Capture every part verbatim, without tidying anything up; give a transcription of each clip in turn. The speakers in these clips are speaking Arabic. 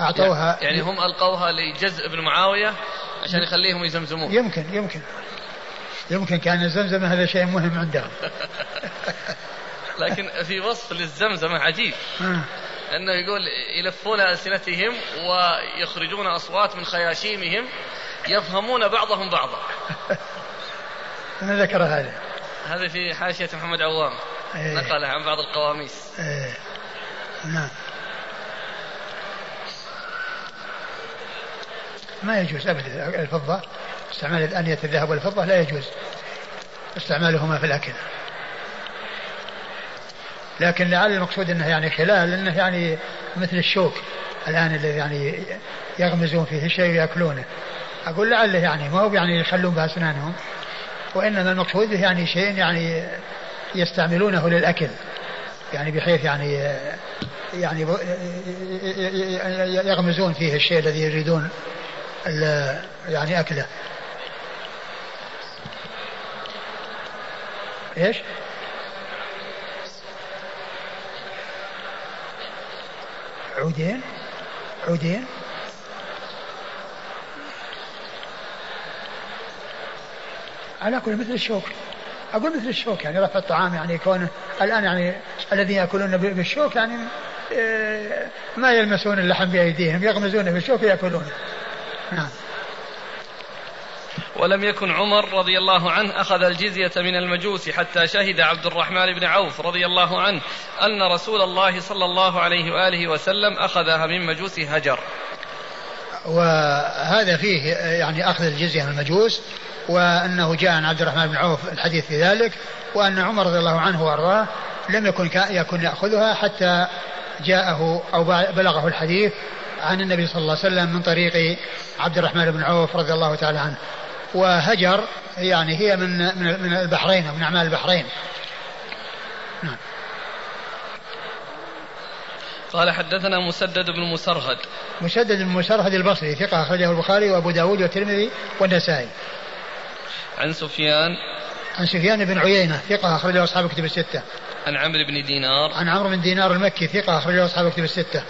أعطوها يعني هم ألقوها لجزء بن معاوية عشان يخليهم يزمزمون. يمكن يمكن يمكن كان الزمزم هذا شيء مهم عندهم. لكن في وصف للزمزم عجيب أنه يقول يلفون ألسنتهم ويخرجون أصوات من خياشيمهم يفهمون بعضهم بعضا. أنا ذكر هذا هذا في حاشية محمد عوام ايه نقل عن بعض القواميس. ايه نعم ما يجوز أبدا الفضة، استعمال الآنية الذهب والفضة لا يجوز استعمالهما في الأكل، لكن لعل المقصود أنه يعني خلال أنه يعني مثل الشوك الآن الذي يعني يغمزون فيه شيء ويأكلونه، أقول لعله يعني ما هو يعني يخلون بها أسنانهم، وإنما المقصود يعني شيء يعني يستعملونه للأكل، يعني بحيث يعني يعني يغمزون فيه الشيء الذي يريدون يعني أكله. إيش؟ عودين عودين على كل مثل الشوك، أقول مثل الشوك يعني رفع الطعام، يعني كونه الآن يعني الذين يأكلون بالشوك يعني ما يلمسون اللحم بأيديهم، يغمزون بالشوك يأكلونه. نعم. ولم يكن عمر رضي الله عنه أخذ الجزية من المجوس حتى شهد عبد الرحمن بن عوف رضي الله عنه أن رسول الله صلى الله عليه وآله وسلم أخذها من مجوس هجر. وهذا فيه يعني أخذ الجزية من المجوس، وأنه جاء عن عبد الرحمن بن عوف الحديث في ذلك، وأن عمر رضي الله عنه وأرضاه لم يكن يكن يأخذها حتى جاءه أو بلغه الحديث عن النبي صلى الله عليه وسلم من طريق عبد الرحمن بن عوف رضي الله تعالى عنه. وهجر يعني هي من من البحرين ومن أعمال البحرين. نعم. قال حدثنا مسدد بن مسرهد. مسدد بن مسرهد البصري ثقة، أخرجه البخاري وأبو داود والترمذي والنسائي. عن سفيان. عن سفيان بن عيينة ثقة، أخرجه أصحاب الكتب الستة. عن عمرو بن دينار. عن عمرو بن دينار المكي ثقة، أخرجه أصحاب الكتب الستة.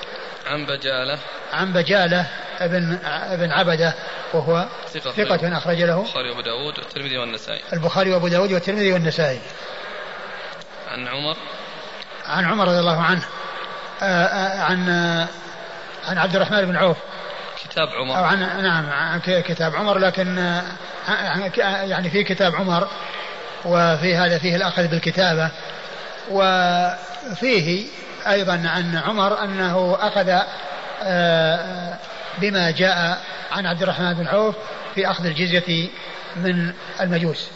عن بجالة. عن بجالة ابن ابن عبدة وهو ثقة, ثقة أخرج له البخاري وأبو داود والترمذي والنسائي. البخاري وأبو داود والترمذي والنسائي. عن عمر. عن عمر رضي الله عنه آآ آآ عن عن عبد الرحمن بن عوف كتاب عمر. أو عن نعم عن كتاب عمر، لكن يعني في كتاب عمر وفي هذا فيه الأخذ بالكتابة، وفيه أيضا عن عمر أنه أخذ بما جاء عن عبد الرحمن بن عوف في أخذ الجزية من المجوس.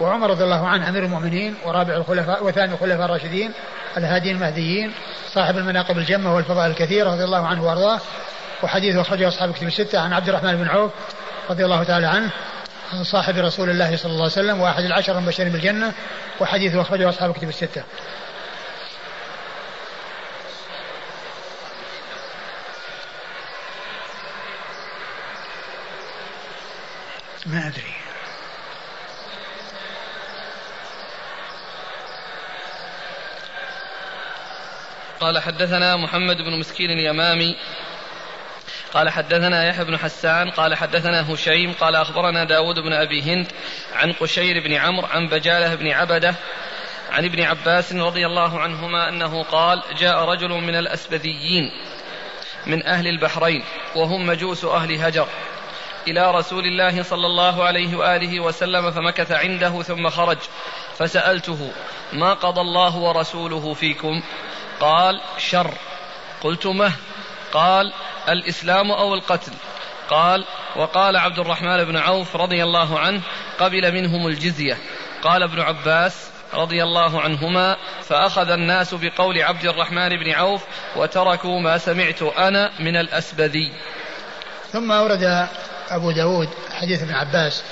وعمر رضي الله عنه أمير المؤمنين ورابع الخلفاء وثاني الخلفاء الراشدين الهادي المهديين، صاحب المناقب الجمة والفضائل الكثيرة، رضي الله عنه وأرضاه. وحديثه أخرجه أصحاب الكتب الستة عن عبد الرحمن بن عوف رضي الله تعالى عنه صاحب رسول الله صلى الله عليه وسلم وأحد العشر المبشرين بالجنة، وحديثه أخرجه أصحاب الكتب الستة. ما أدري قال حدثنا محمد بن مسكين اليمامي قال حدثنا يحيى بن حسان قال حدثنا هشيم قال أخبرنا داود بن أبي هند عن قشير بن عمرو عن بجاله بن عبدة عن ابن عباس رضي الله عنهما أنه قال جاء رجل من الأسبذيين من أهل البحرين وهم مجوس أهل هجر إلى رسول الله صلى الله عليه وآله وسلم فمكث عنده ثم خرج، فسألته ما قضى الله ورسوله فيكم؟ قال شر. قلت مه؟ قال الإسلام أو القتل. قال وقال عبد الرحمن بن عوف رضي الله عنه قبل منهم الجزية. قال ابن عباس رضي الله عنهما فأخذ الناس بقول عبد الرحمن بن عوف وتركوا ما سمعت أنا من الأسبذي. ثم أورد أبو داود حديث ابن عباس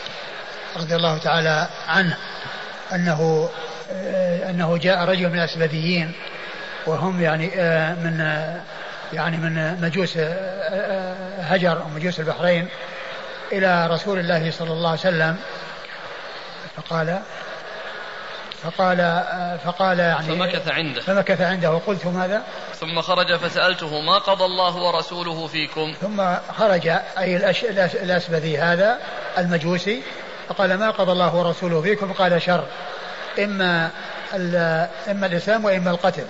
رضي الله تعالى عنه أنه أنه جاء رجل من الأسبذيين وهم يعني من يعني من مجوس هجر ومجوس البحرين إلى رسول الله صلى الله عليه وسلم فقال فقال فقال يعني فمكث عنده فمكث عنده وقلت ماذا؟ ثم خرج فسألته ما قضى الله ورسوله فيكم؟ ثم خرج أي الأسبذي هذا المجوسي فقال ما قضى الله ورسوله فيكم؟ قال شر، إما إما الإسلام وإما القتل،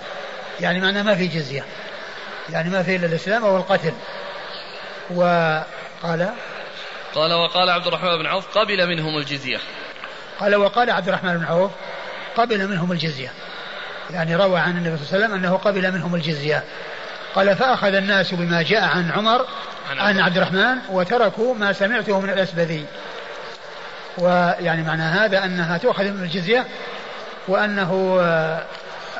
يعني معناه ما في جزية، يعني ما في إلا الإسلام أو القتل. وقال قال وقال عبد الرحمن بن عوف قبل منهم الجزية. قال وقال عبد الرحمن بن عوف قبل منهم الجزية، يعني روى عن النبي صلى الله عليه وسلم أنه قبل منهم الجزية. قال فأخذ الناس بما جاء عن عمر عن عبد الرحمن وتركوا ما سمعته من الأسبذي. ويعني معنى هذا أنها تؤخذ من الجزية، وأنه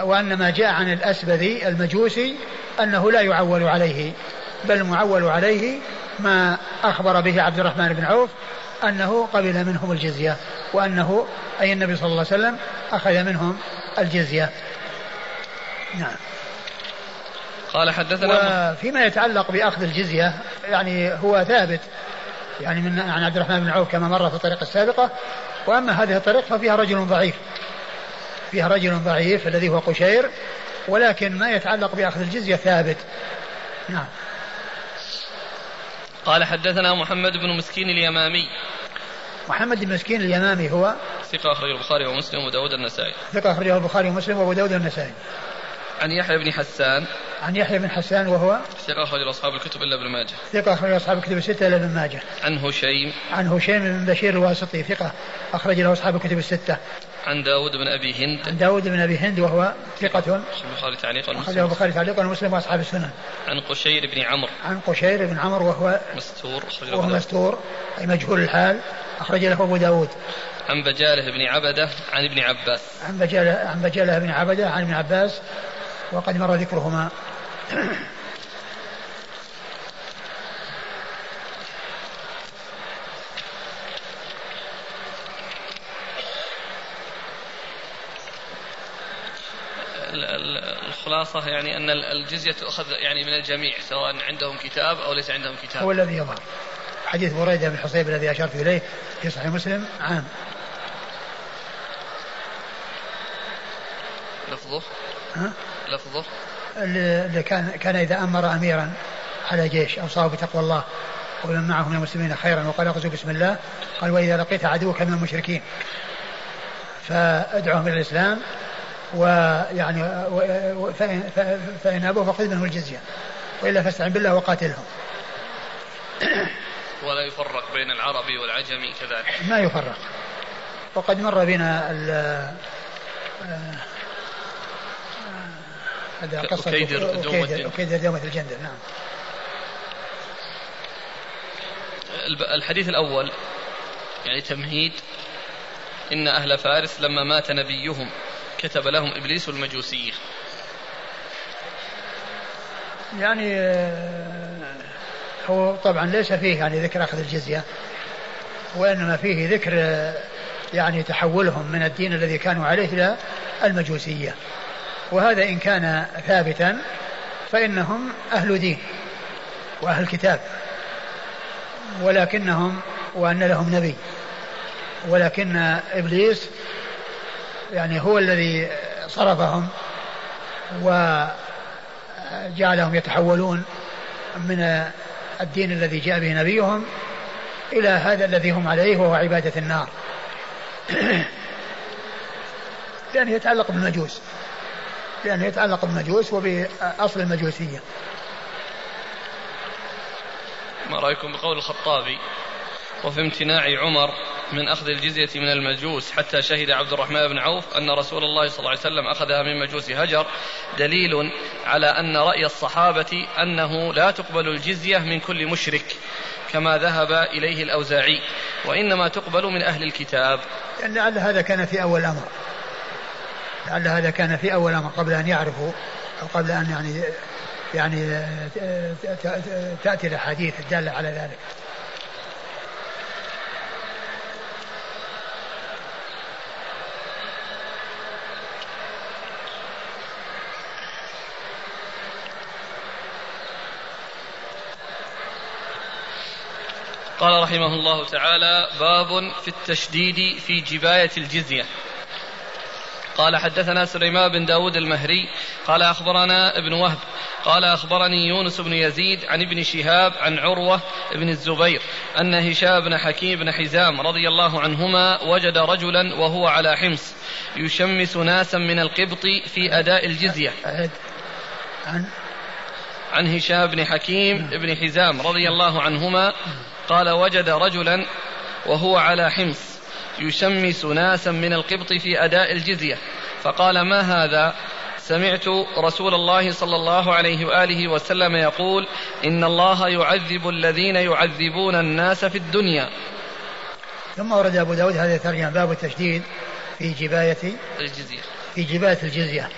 وأن ما جاء عن الأسبذي المجوسي أنه لا يعول عليه، بل معول عليه ما أخبر به عبد الرحمن بن عوف أنه قبل منهم الجزية، وأنه أي النبي صلى الله عليه وسلم أخذ منهم الجزية. نعم. قال حدثنا وفيما يتعلق بأخذ الجزية يعني هو ثابت يعني من عن عبد الرحمن بن عوف كما مر في الطريقة السابقة. وأما هذه الطريقة فيها رجل ضعيف، فيها رجل ضعيف الذي هو قشير، ولكن ما يتعلق بأخذ الجزية ثابت. نعم. قال حدثنا محمد بن مسكين اليمامي. محمد بن مسكين اليمامي هو ثقة أخرجه البخاري ومسلم وداود النسائي. ثقة أخرجه البخاري ومسلم وداود النسائي. عن يحيى بن حسان. عن يحيى بن حسان وهو ثقة أخرجه أصحاب الكتب إلا ابن ماجه. ثقة أخرجه أصحاب الكتب الستة إلا ابن ماجه. عن هشيم. عن هشيم بن بشير الواسطي ثقة أخرجه أصحاب الكتب الستة. عن داود بن أبي هند. عن داود بن أبي هند وهو ثقة. البخاري تعليقا ومسلم. أخرجه البخاري تعليقا ومسلم وأصحاب السنن. عن قشير بن عمرو. عن قشير بن عمرو وهو مستور. وهو مستور أي مجهول الحال، أخرج له أبو داود. عن بجاله بن عبدة عن ابن عباس. عن بجاله عن بجاله بن عبدة عن ابن عباس وقد مر ذكرهما. الخلاصة يعني أن الجزية تؤخذ يعني من الجميع سواء عندهم كتاب أو ليس عندهم كتاب. هو الذي يظهر حديث بريدة بن حصيب الذي أشرت إليه في صحيح مسلم عام. لفظه ها؟ لفظه اللي كان كان إذا أمر أميرا على جيش أوصاه بتقوى الله ومن معه من المسلمين خيرا وقال اغزوا بسم الله، قال وإذا لقيت عدوك من المشركين فأدعوهم إلى الإسلام ويعني فإن أبوا فخذ منه الجزية وإلا فاستعن بالله وقاتلهم. ولا يفرق بين العربي والعجمي كذلك، ما يفرق. وقد مر بنا هذا قصة أكيدر دومة الجندل. نعم. الحديث الأول يعني تمهيد. إن أهل فارس لما مات نبيهم كتب لهم إبليس المجوسية، يعني هو طبعا ليس فيه يعني ذكر أخذ الجزية، وإنما فيه ذكر يعني تحولهم من الدين الذي كانوا عليه إلى المجوسية. وهذا إن كان ثابتا فإنهم أهل دين وأهل كتاب، ولكنهم وأن لهم نبي، ولكن إبليس يعني هو الذي صرفهم وجعلهم يتحولون من الدين الذي جاء به نبيهم إلى هذا الذي هم عليه وهو عبادة النار، لأنه يتعلق بالمجوس، لأنه يتعلق بالمجوس وبأصل المجوسية. ما رأيكم بقول الخطابي وفي امتناع عمر من أخذ الجزية من المجوس حتى شهد عبد الرحمن بن عوف أن رسول الله صلى الله عليه وسلم أخذها من مجوس هجر دليل على أن رأي الصحابة أنه لا تقبل الجزية من كل مشرك كما ذهب إليه الأوزاعي، وإنما تقبل من أهل الكتاب؟ لعل هذا كان في أول أمر، لعل هذا كان في أول أمر قبل أن يعرفوا أو قبل أن يعني يعني تأتي الأحاديث الدالة على ذلك. قال رحمه الله تعالى باب في التشديد في جباية الجزية. قال حدثنا سليمان بن داود المهري قال أخبرنا ابن وهب قال أخبرني يونس بن يزيد عن ابن شهاب عن عروة بن الزبير أن هشام بن حكيم بن حزام رضي الله عنهما وجد رجلا وهو على حمص يشمس ناسا من القبط في أداء الجزية. عن هشام بن حكيم بن حزام رضي الله عنهما قال وجد رجلا وهو على حمص يشمس ناسا من القبط في أداء الجزية فقال ما هذا؟ سمعت رسول الله صلى الله عليه وآله وسلم يقول إن الله يعذب الذين يعذبون الناس في الدنيا. ثم ورد أبو داود هذه الترجمة باب التشديد في جباية الجزية في جباية الجزية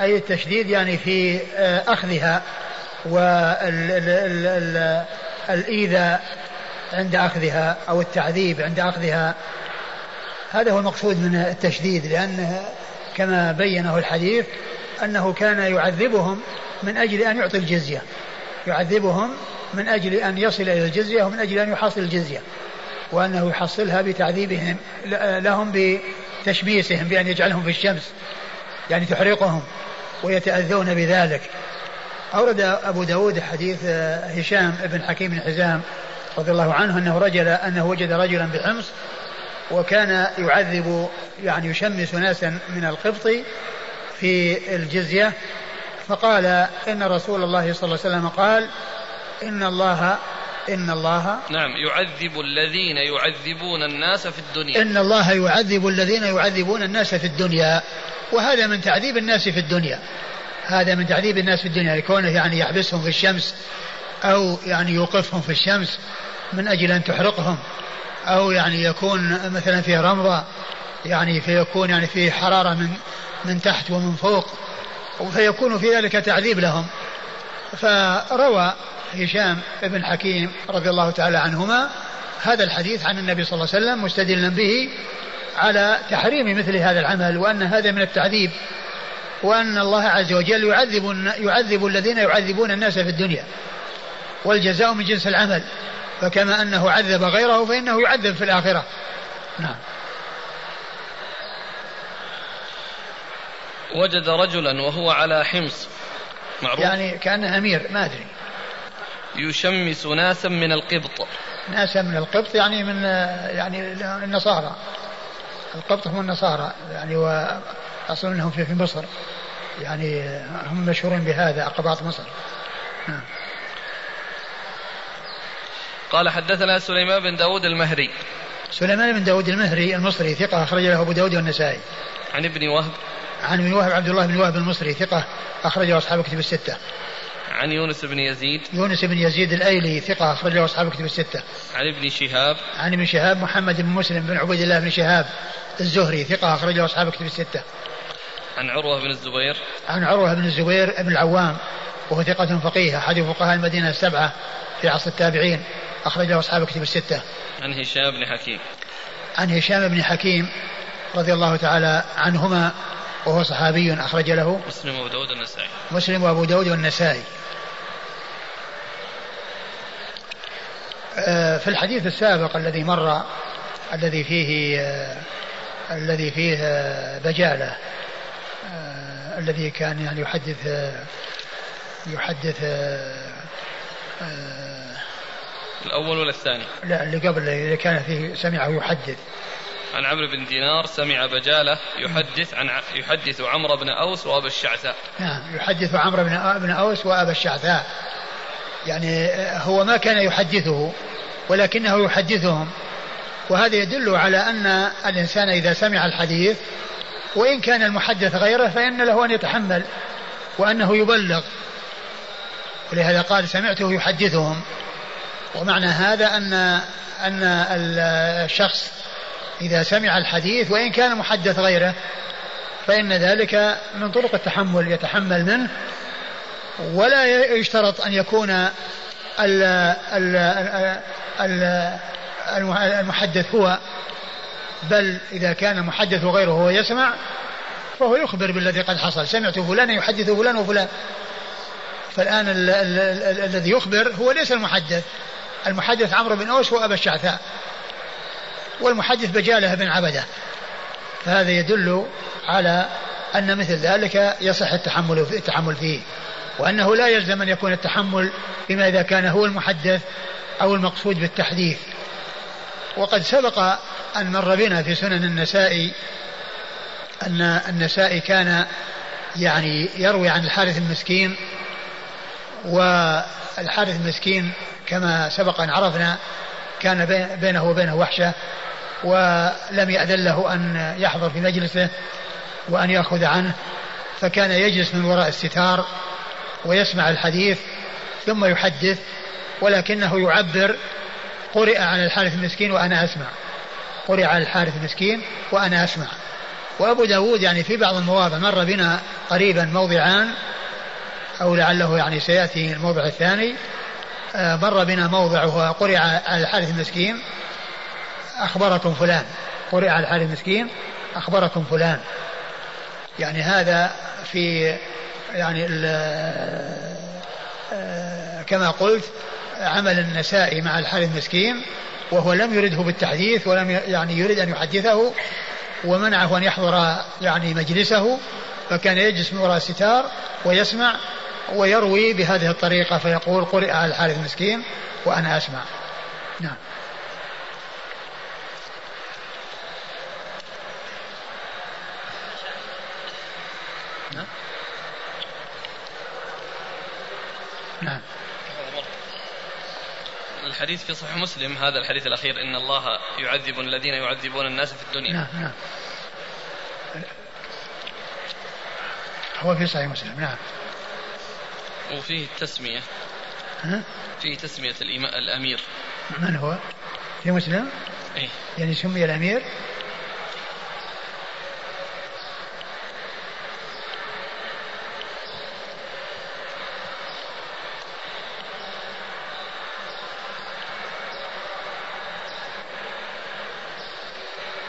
أي التشديد يعني في أخذها والإيذاء عند أخذها أو التعذيب عند أخذها. هذا هو المقصود من التشديد لأنه كما بينه الحديث أنه كان يعذبهم من أجل أن يعطي الجزية يعذبهم من أجل أن يصل إلى الجزية ومن أجل أن يحصل الجزية وأنه يحصلها بتعذيبهم لهم بتشميسهم بأن يجعلهم في الشمس يعني تحرقهم ويتأذون بذلك. أورد أبو داود حديث هشام بن حكيم بن حزام رضي الله عنه أنه, رجل أنه وجد رجلا بحمص وكان يعذب يعني يشمس ناسا من القبط في الجزية فقال إن رسول الله صلى الله عليه وسلم قال إن الله إن الله نعم يعذب الذين يعذبون الناس في الدنيا إن الله يعذب الذين يعذبون الناس في الدنيا. وهذا من تعذيب الناس في الدنيا هذا من تعذيب الناس في الدنيا لكونه يعني يحبسهم في الشمس أو يعني يوقفهم في الشمس من أجل أن تحرقهم أو يعني يكون مثلا في رمضة يعني فيكون يعني في حرارة من من تحت ومن فوق فيكون في ذلك تعذيب لهم. فروى هشام بن حكيم رضي الله تعالى عنهما هذا الحديث عن النبي صلى الله عليه وسلم مستدلا به على تحريم مثل هذا العمل وأن هذا من التعذيب وأن الله عز وجل يعذب, يعذب الذين يعذبون الناس في الدنيا والجزاء من جنس العمل فكما أنه عذب غيره فإنه يعذب في الآخرة. نعم. وجد رجلا وهو على حمص معروف يعني كأنه أمير ما أدري يشمس ناسا من القبط ناسا من القبط يعني من يعني النصارى القبط هم النصارى يعني وأصل منهم في مصر يعني هم مشهورين بهذا أقباط مصر. نعم. قال حدثنا سليمان بن داود المهري سليمان بن داود المهري المصري ثقة أخرج له أبو داود والنسائي عن ابن وهب عن ابن وهب عبد الله بن وهب المصري ثقة أخرجه أصحاب كتب الستة عن يونس بن يزيد يونس بن يزيد الأيلي ثقة أخرجه أصحاب كتب الستة عن ابن شهاب عن ابن شهاب محمد بن مسلم بن عبيد الله بن شهاب الزهري ثقة أخرجه أصحاب كتب الستة عن عروة بن الزبير عن عروة بن الزبير بن العوام وهو ثقة فقيه أحد فقهاء المدينة السبعة في عصر التابعين أخرجه أصحاب كتب الستة عن هشام بن حكيم عن هشام بن حكيم رضي الله تعالى عنهما وهو صحابي أخرج له مسلم وأبو داود والنسائي مسلم وأبو داود والنسائي. في الحديث السابق الذي مر الذي فيه الذي فيه دجالة الذي كان يعني يحدث يحدث الأول ولا الثاني؟ لا اللي قبل اللي كان فيه سمعه يحدث عن عمرو بن دينار سمع بجالة يحدث عن يحدث عمرو بن أوس وأبا الشعثاء. نعم يحدث عمرو بن أوس وأبا الشعثاء يعني هو ما كان يحدثه ولكنه يحدثهم وهذا يدل على أن الإنسان إذا سمع الحديث وإن كان المحدث غيره فإن له أن يتحمل وأنه يبلغ ولهذا قال سمعته يحدثهم. ومعنى هذا أن أن الشخص إذا سمع الحديث وإن كان محدث غيره فإن ذلك من طرق التحمل يتحمل منه ولا يشترط أن يكون ال ال ال المحدث هو بل إذا كان محدث غيره هو يسمع فهو يخبر بالذي قد حصل سمعت فلان يحدث فلان وفلان. فالآن ال ال ال الذي يخبر هو ليس المحدث المحدث عمرو بن أوس وأبا الشعثاء والمحدث بجاله بن عبده فهذا يدل على أن مثل ذلك يصح التحمل التحمل فيه, وأنه لا يلزم أن يكون التحمل بما إذا كان هو المحدث أو المقصود بالتحديث. وقد سبق أن مر بنا في سنن النسائي أن النسائي كان يعني يروي عن الحارث المسكين, والحارث المسكين كما سبق أن عرفنا كان بينه وبينه وحشة, ولم يأذن له أن يحضر في مجلسه وأن يأخذ عنه, فكان يجلس من وراء الستار ويسمع الحديث ثم يحدث, ولكنه يعبر, قرئ عن الحارث المسكين وأنا أسمع, قرئ عن الحارث المسكين وأنا أسمع. وأبو داود يعني في بعض المواضع مر بنا قريبا موضعان, أو لعله يعني سيأتي الموضع الثاني, مر بنا موضع هو قرئ على الحارث المسكين أخبركم فلان, قرئ على الحارث المسكين أخبركم فلان, يعني هذا في يعني كما قلت عمل النسائي مع الحارث المسكين, وهو لم يرده بالتحديث ولم يعني يرد أن يحدثه, ومنعه أن يحضر يعني مجلسه, فكان يجلس من وراء الستار ويسمع ويروي بهذه الطريقة, فيقول قرئ على الحارث المسكين وأنا أسمع. نعم. نعم. نعم. الحديث في صحيح مسلم, هذا الحديث الأخير, إن الله يعذب الذين يعذبون الناس في الدنيا. نعم. نعم. هو في صحيح مسلم. نعم. وفيه التسمية, فيه تسمية الأمير. من هو في مسلم؟ إيه؟ يعني سمي الأمير.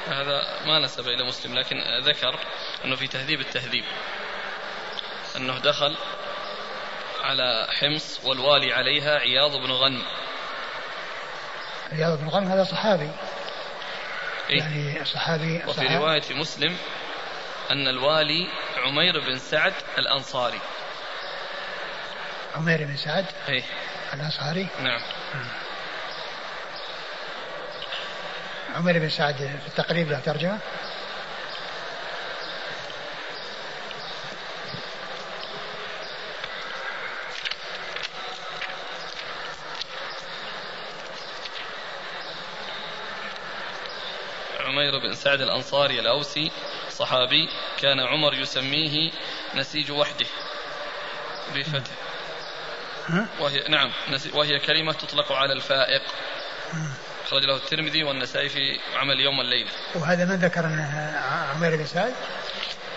هذا ما نسب إلى مسلم, لكن ذكر أنه في تهذيب التهذيب أنه دخل على حمص والوالي عليها عياض بن غنم. عياض بن غنم هذا صحابي. إيه؟ يعني صحابي. وفي صحابي. رواية مسلم أن الوالي عمير بن سعد الأنصاري. عمير بن سعد. إيه؟ الأنصاري. نعم. م. عمير بن سعد في التقريب له ترجمة. عمير بن سعد الأنصاري الأوسي صحابي, كان عمر يسميه نسيج وحده بفتح, وهي نعم وهي كلمة تطلق على الفائق, أخرج له الترمذي والنسائي في عمل يوم والليلة. وهذا من ذكر عمير بن سعد؟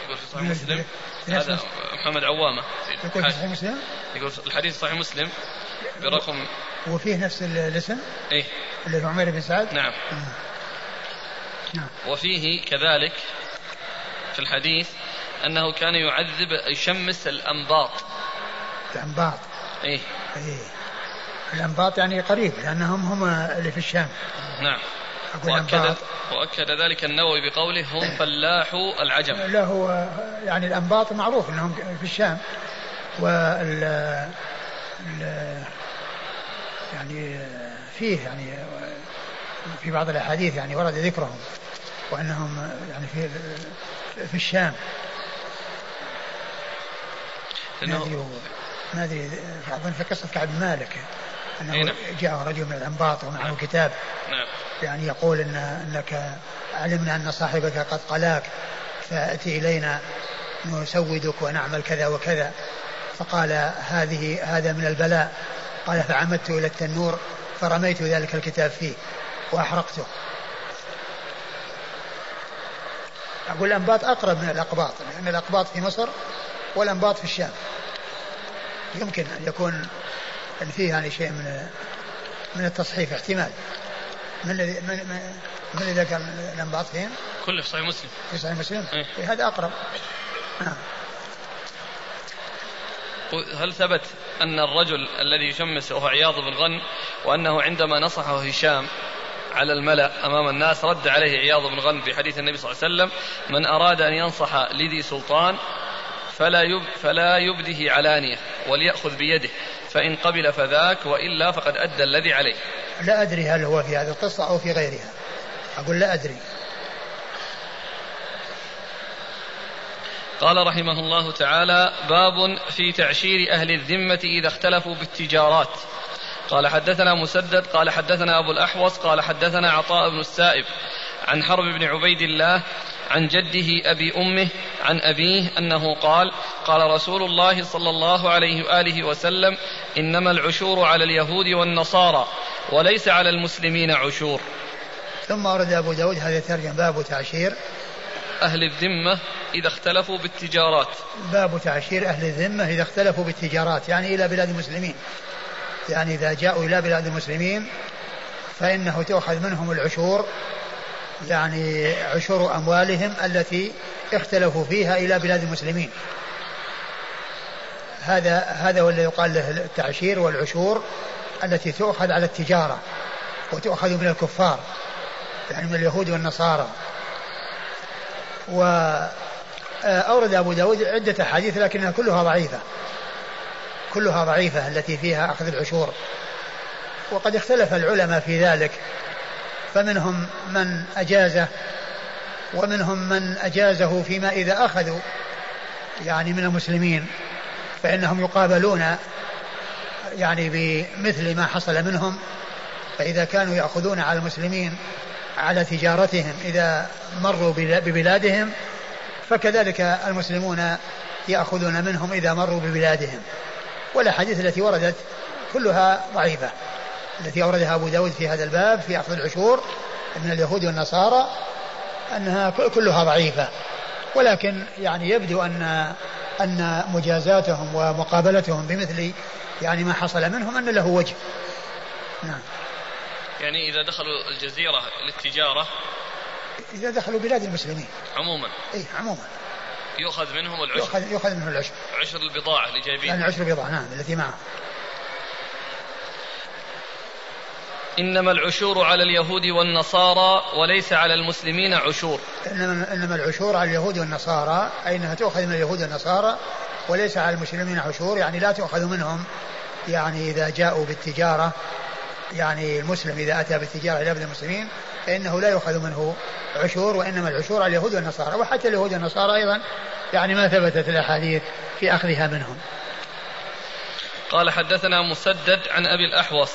يقول في صحيح مسلم, هذا محمد عوام يقول في صحيح مسلم, يقول الحديث صحيح مسلم برقم, وفيه نفس الاسم. إيه؟ اللي عمير بن سعد. نعم. نعم. وفيه كذلك في الحديث أنه كان يعذب يشمس الأنباط. الأنباط. إيه؟ إيه. الأنباط يعني قريب, لأنهم هم اللي في الشام. نعم. وأكد, وأكد ذلك النووي بقوله هم فلاحو العجم. لا, هو يعني الأنباط معروف أنهم في الشام, وال يعني فيه يعني في بعض الأحاديث يعني ورد ذكرهم وأنهم يعني في في الشام. لأنه ما أدري أظن في قصة كعب مالك أنه إيه؟ جاء رجل من الأنباط ومعه نعم. كتاب نعم. يعني يقول إن أنك علمنا أن صاحبك قد قلاك فأتي إلينا نسودك ونعمل كذا وكذا, فقال هذه هذا من البلاء, قال فعمدت إلى التنور فرميت ذلك الكتاب فيه وأحرقته. أقول الأنباط أقرب من الأقباط, لأن الأقباط في مصر والأنباط في الشام, يمكن أن يكون فيه يعني شيء من من التصحيف احتمال. من من من إذا كان الأنباط فين؟ كله في صحيح مسلم. في صحيح مسلم. إيه؟ هذا أقرب. آه. هل ثبت أن الرجل الذي يشمس وهو عياض بن غنم وأنه عندما نصحه هشام على الملأ أمام الناس رد عليه عياض بن غنم في حديث النبي صلى الله عليه وسلم: من أراد أن ينصح لذي سلطان فلا, يب فلا يبده علانية وليأخذ بيده، فإن قبل فذاك وإلا فقد أدى الذي عليه. لا أدري هل هو في هذه القصة أو في غيرها، أقول لا أدري. قال رحمه الله تعالى: باب في تعشير أهل الذمة إذا اختلفوا بالتجارات. قال حدثنا مسدد قال حدثنا أبو الأحوص قال حدثنا عطاء بن السائب عن حرب بن عبيد الله عن جده أبي أمه عن أبيه أنه قال: قال رسول الله صلى الله عليه وآله وسلم: إنما العشور على اليهود والنصارى وليس على المسلمين عشور. ثم أرد أبو داود هذا الترجمة: باب تعشير أهل الذمة إذا اختلفوا بالتجارات. باب تعشير أهل الذمة إذا اختلفوا بالتجارات، يعني إلى بلاد المسلمين، يعني إذا جاءوا إلى بلاد المسلمين فإنه تؤخذ منهم العشور، يعني عشور أموالهم التي اختلفوا فيها إلى بلاد المسلمين. هذا هذا هو اللي يقال له التعشير، والعشور التي تؤخذ على التجارة وتؤخذ من الكفار، يعني من اليهود والنصارى. وأورد أبو داود عدة حديث لكنها كلها ضعيفة، كلها ضعيفة التي فيها أخذ العشور، وقد اختلف العلماء في ذلك، فمنهم من أجازه ومنهم من أجازه فيما إذا أخذوا يعني من المسلمين فإنهم يقابلون يعني بمثل ما حصل منهم، فإذا كانوا يأخذون على المسلمين على تجارتهم إذا مروا ببلادهم فكذلك المسلمون يأخذون منهم إذا مروا ببلادهم. والأحاديث التي وردت كلها ضعيفة، التي أوردها أبو داود في هذا الباب في أخذ العشور من اليهود والنصارى أنها كلها ضعيفة، ولكن يعني يبدو أن أن مجازاتهم ومقابلتهم بمثل يعني ما حصل منهم أن له وجه. نعم، يعني إذا دخلوا الجزيرة للتجارة، إذا دخلوا بلاد المسلمين عموما، إيه عموما يؤخذ منهم العشر، يؤخذ, يؤخذ منهم العشر، عشر البضاعة اللي جايبين، يعني عشر البضاعة نعم التي معه. إنما العشور على اليهود والنصارى وليس على المسلمين عشور. إنما, إنما العشور على اليهود والنصارى، أي أنها تؤخذ من اليهود والنصارى وليس على المسلمين عشور، يعني لا تؤخذ منهم يعني إذا جاءوا بالتجارة، يعني المسلم إذا أتى بالتجارة إلى بلاد المسلمين فإنه لا يؤخذ منه عشور، وإنما العشور على اليهود والنصارى. وحتى اليهود والنصارى أيضا يعني ما ثبتت الأحاديث في أخذها منهم. قال حدثنا مسدد عن أبي الأحوص.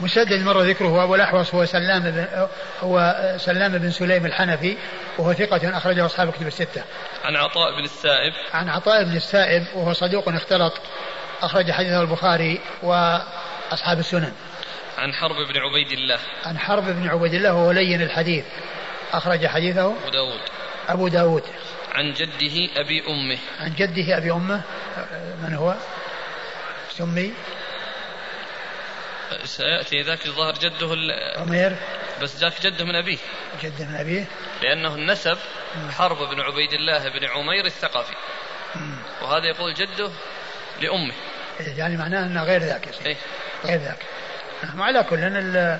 مسدد مر ذكره، وأبو الأحوص هو سلام بن هو سلام بن سليم الحنفي، وهو ثقة أخرجه أصحاب كتب الستة. عن عطاء بن السائب. عن عطاء بن السائب وهو صدوق اختلط، أخرج حديثه البخاري وأصحاب السنن. عن حرب بن عبيد الله. عن حرب بن عبيد الله وهو لين الحديث، أخرج حديثه أبو داود. أبو داود. عن جده أبي أمه. عن جده أبي أمه من هو؟ سمي. سيأتي ذاك الظاهر جده عمير، بس ذاك جده من أبيه. جده من أبيه. لأنه النسب حرب بن عبيد الله بن عمير الثقفي، وهذا يقول جده لأمه، يعني معناه أنه غير ذاك. إيه؟ غير ذاك. على كل ال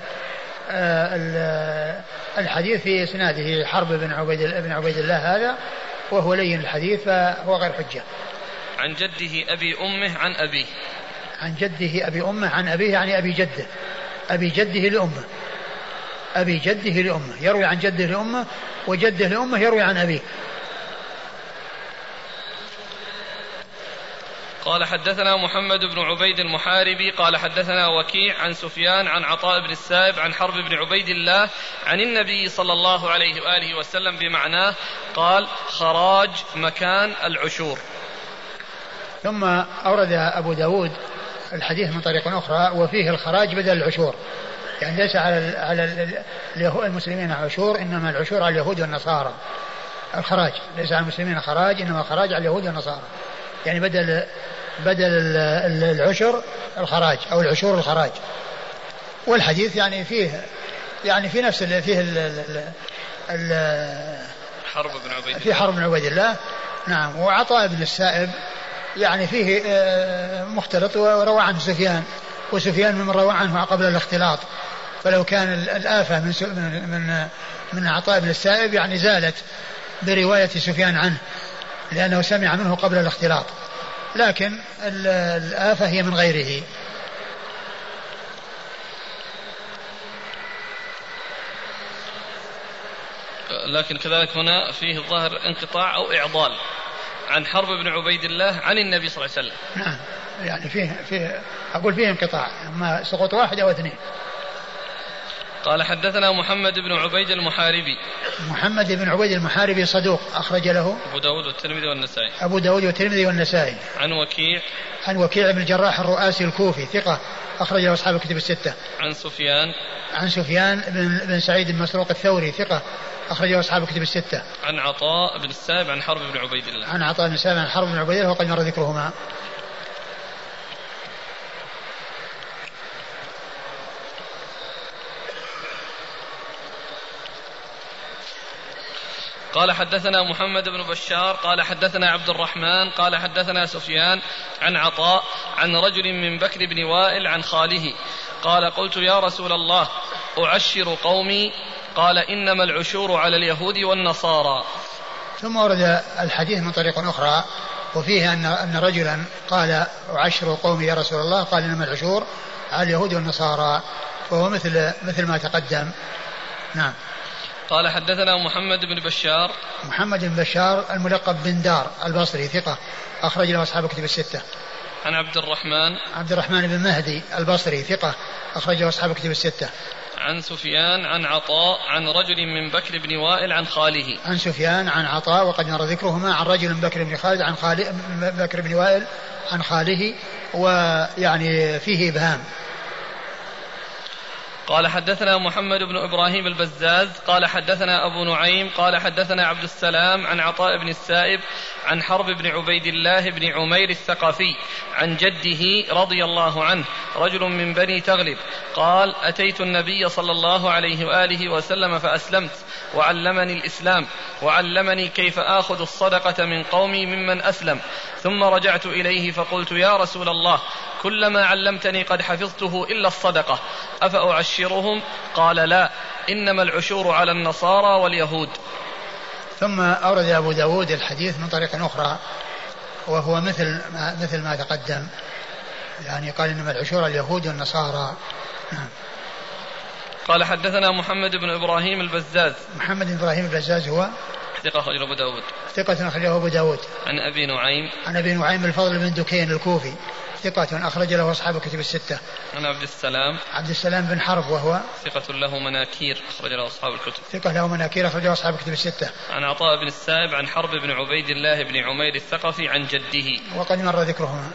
الحديث في إسناده حرب بن عبيد بن عبيد الله هذا، وهو لين الحديث فهو غير حجة. عن جده أبي أمه عن أبيه. عن جده أبي أمه عن أبيه، يعني أبي جده، أبي جده لأمه، أبي جده لأمه يروي عن جده لأمه، وجده لأمه يروي عن أبيه. قال حدثنا محمد بن عبيد المحاربي قال حدثنا وكيع عن سفيان عن عطاء بن السائب عن حرب بن عبيد الله عن النبي صلى الله عليه وآله وسلم بمعناه قال: خراج مكان العشور. ثم أورد أبو داود الحديث من طريق أخرى وفيه الخراج بدل العشور، يعني ليس على, على المسلمين عشور، إنما العشور على اليهود والنصارى. الخراج ليس على المسلمين خراج، إنما خراج على اليهود والنصارى، يعني بدل بدل العشر الخراج أو العشور الخراج. والحديث يعني فيه يعني في نفس اللي فيه ال ال ال حرب بن عبيد في حرب بن عبيد الله. نعم. وعطاء بن السائب يعني فيه مختلط، وروى عنه سفيان، وسفيان من روى عنه قبل الاختلاط، فلو كان الآفة من من من عطاء بن السائب يعني زالت برواية سفيان عنه لأنه سمع منه قبل الاختلاط, لكن الآفة هي من غيره. لكن كذلك هنا فيه الظاهر انقطاع أو إعضال عن حرب بن عبيد الله عن النبي صلى الله عليه وسلم. نعم يعني فيه, فيه أقول فيه انقطاع, أما سقوط واحد أو اثنين. قال حدثنا محمد بن عبيد المحاربي. محمد بن عبيد المحاربي صدوق أخرج له أبو داود والترمذي والنسائي. أبو داود والترمذي والنسائي. عن وكيع. عن وكيع بن الجراح الرؤاسي الكوفي ثقة أخرج له أصحاب الكتب الستة. عن سفيان. عن سفيان بن, بن سعيد المسروق الثوري ثقة أخرجه أصحاب الكتب الستة. عن عطاء بن السائب عن حرب بن عبيد الله. عن عطاء بن السائب عن حرب بن عبيد الله وقد مر ذكرهما. قال حدثنا محمد بن بشار قال حدثنا عبد الرحمن قال حدثنا سفيان عن عطاء عن رجل من بكر بن وائل عن خاله قال قلت يا رسول الله أعشر قومي, قال إنما العشور على اليهود والنصارى. ثم ورد الحديث من طريق أخرى وفيه أن رجلا قال أعشر قومي يا رسول الله قال إنما العشور على اليهود والنصارى, وهو مثل, مثل ما تقدم. نعم. قال حدثنا محمد بن بشار. محمد بن بشار الملقب بن دار البصري ثقة أخرج له أصحاب الكتب الستة. عن عبد الرحمن. عبد الرحمن بن مهدي البصري ثقة أخرج له أصحاب الكتب الستة. عن سفيان عن عطاء عن رجل من بكر بن وائل عن خاله. عن سفيان عن عطاء وقد مر ذكرهما عن رجل من بكر بن خالد عن خاله بكر بن وائل عن خاله, ويعني فيه إبهام. قال حدثنا محمد بن إبراهيم البزاز قال حدثنا أبو نعيم قال حدثنا عبد السلام عن عطاء بن السائب عن حرب بن عبيد الله بن عمير الثقفي عن جده رضي الله عنه رجل من بني تغلب قال أتيت النبي صلى الله عليه وآله وسلم فأسلمت وعلمني الإسلام وعلمني كيف آخذ الصدقة من قومي ممن أسلم, ثم رجعت إليه فقلت يا رسول الله كل ما علمتني قد حفظته إلا الصدقة أفأعشرهم؟ قال لا, إنما العشور على النصارى واليهود. ثم أورد أبو داود الحديث من طريق أخرى وهو مثل ما, مثل ما تقدم, يعني قال إنما العشور اليهود والنصارى. قال حدثنا محمد بن إبراهيم البزاز. محمد بن إبراهيم البزاز هو ثقة أخرجه أبو داود. ثقة أخرجه أبو داود. عن أبي نعيم. عن أبي نعيم الفضل بن دكين الكوفي ثقة أخرج له أصحاب الكتب الستة. عن عبد السلام. عبد السلام بن حرب وهو ثقة له مناكير أخرج له أصحاب الكتب. ثقة له مناكير أخرج له أصحاب الكتب الستة. عن عطاء بن السائب عن حرب بن عبيد الله بن عمير الثقفي عن جده وقد مر ذكرهما.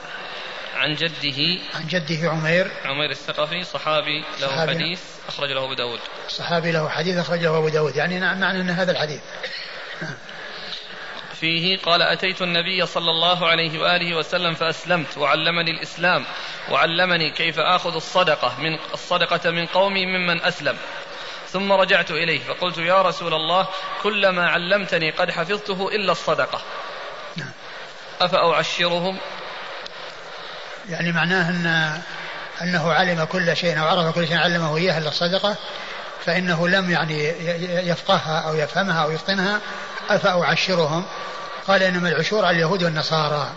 عن جده. عن جده عمير. عمير الثقفي صحابي له حديث أخرج له أبو داود. صحابي له حديث أخرج له أبو داود, يعني معنى أن هذا الحديث فيه قال أتيت النبي صلى الله عليه وآله وسلم فأسلمت وعلمني الإسلام وعلمني كيف آخذ الصدقة من الصدقة من قومي ممن أسلم, ثم رجعت إليه فقلت يا رسول الله كل ما علمتني قد حفظته إلا الصدقة أفأعشرهم؟ يعني معناه أن أنه علم كل شيء أو عرف كل شيء علمه إياه إلا الصدقة, فإنه لم يعني يفقهها أو يفهمها أو يتقنها. أفأعشرهم؟ قال إنما العشور على اليهود والنصارى.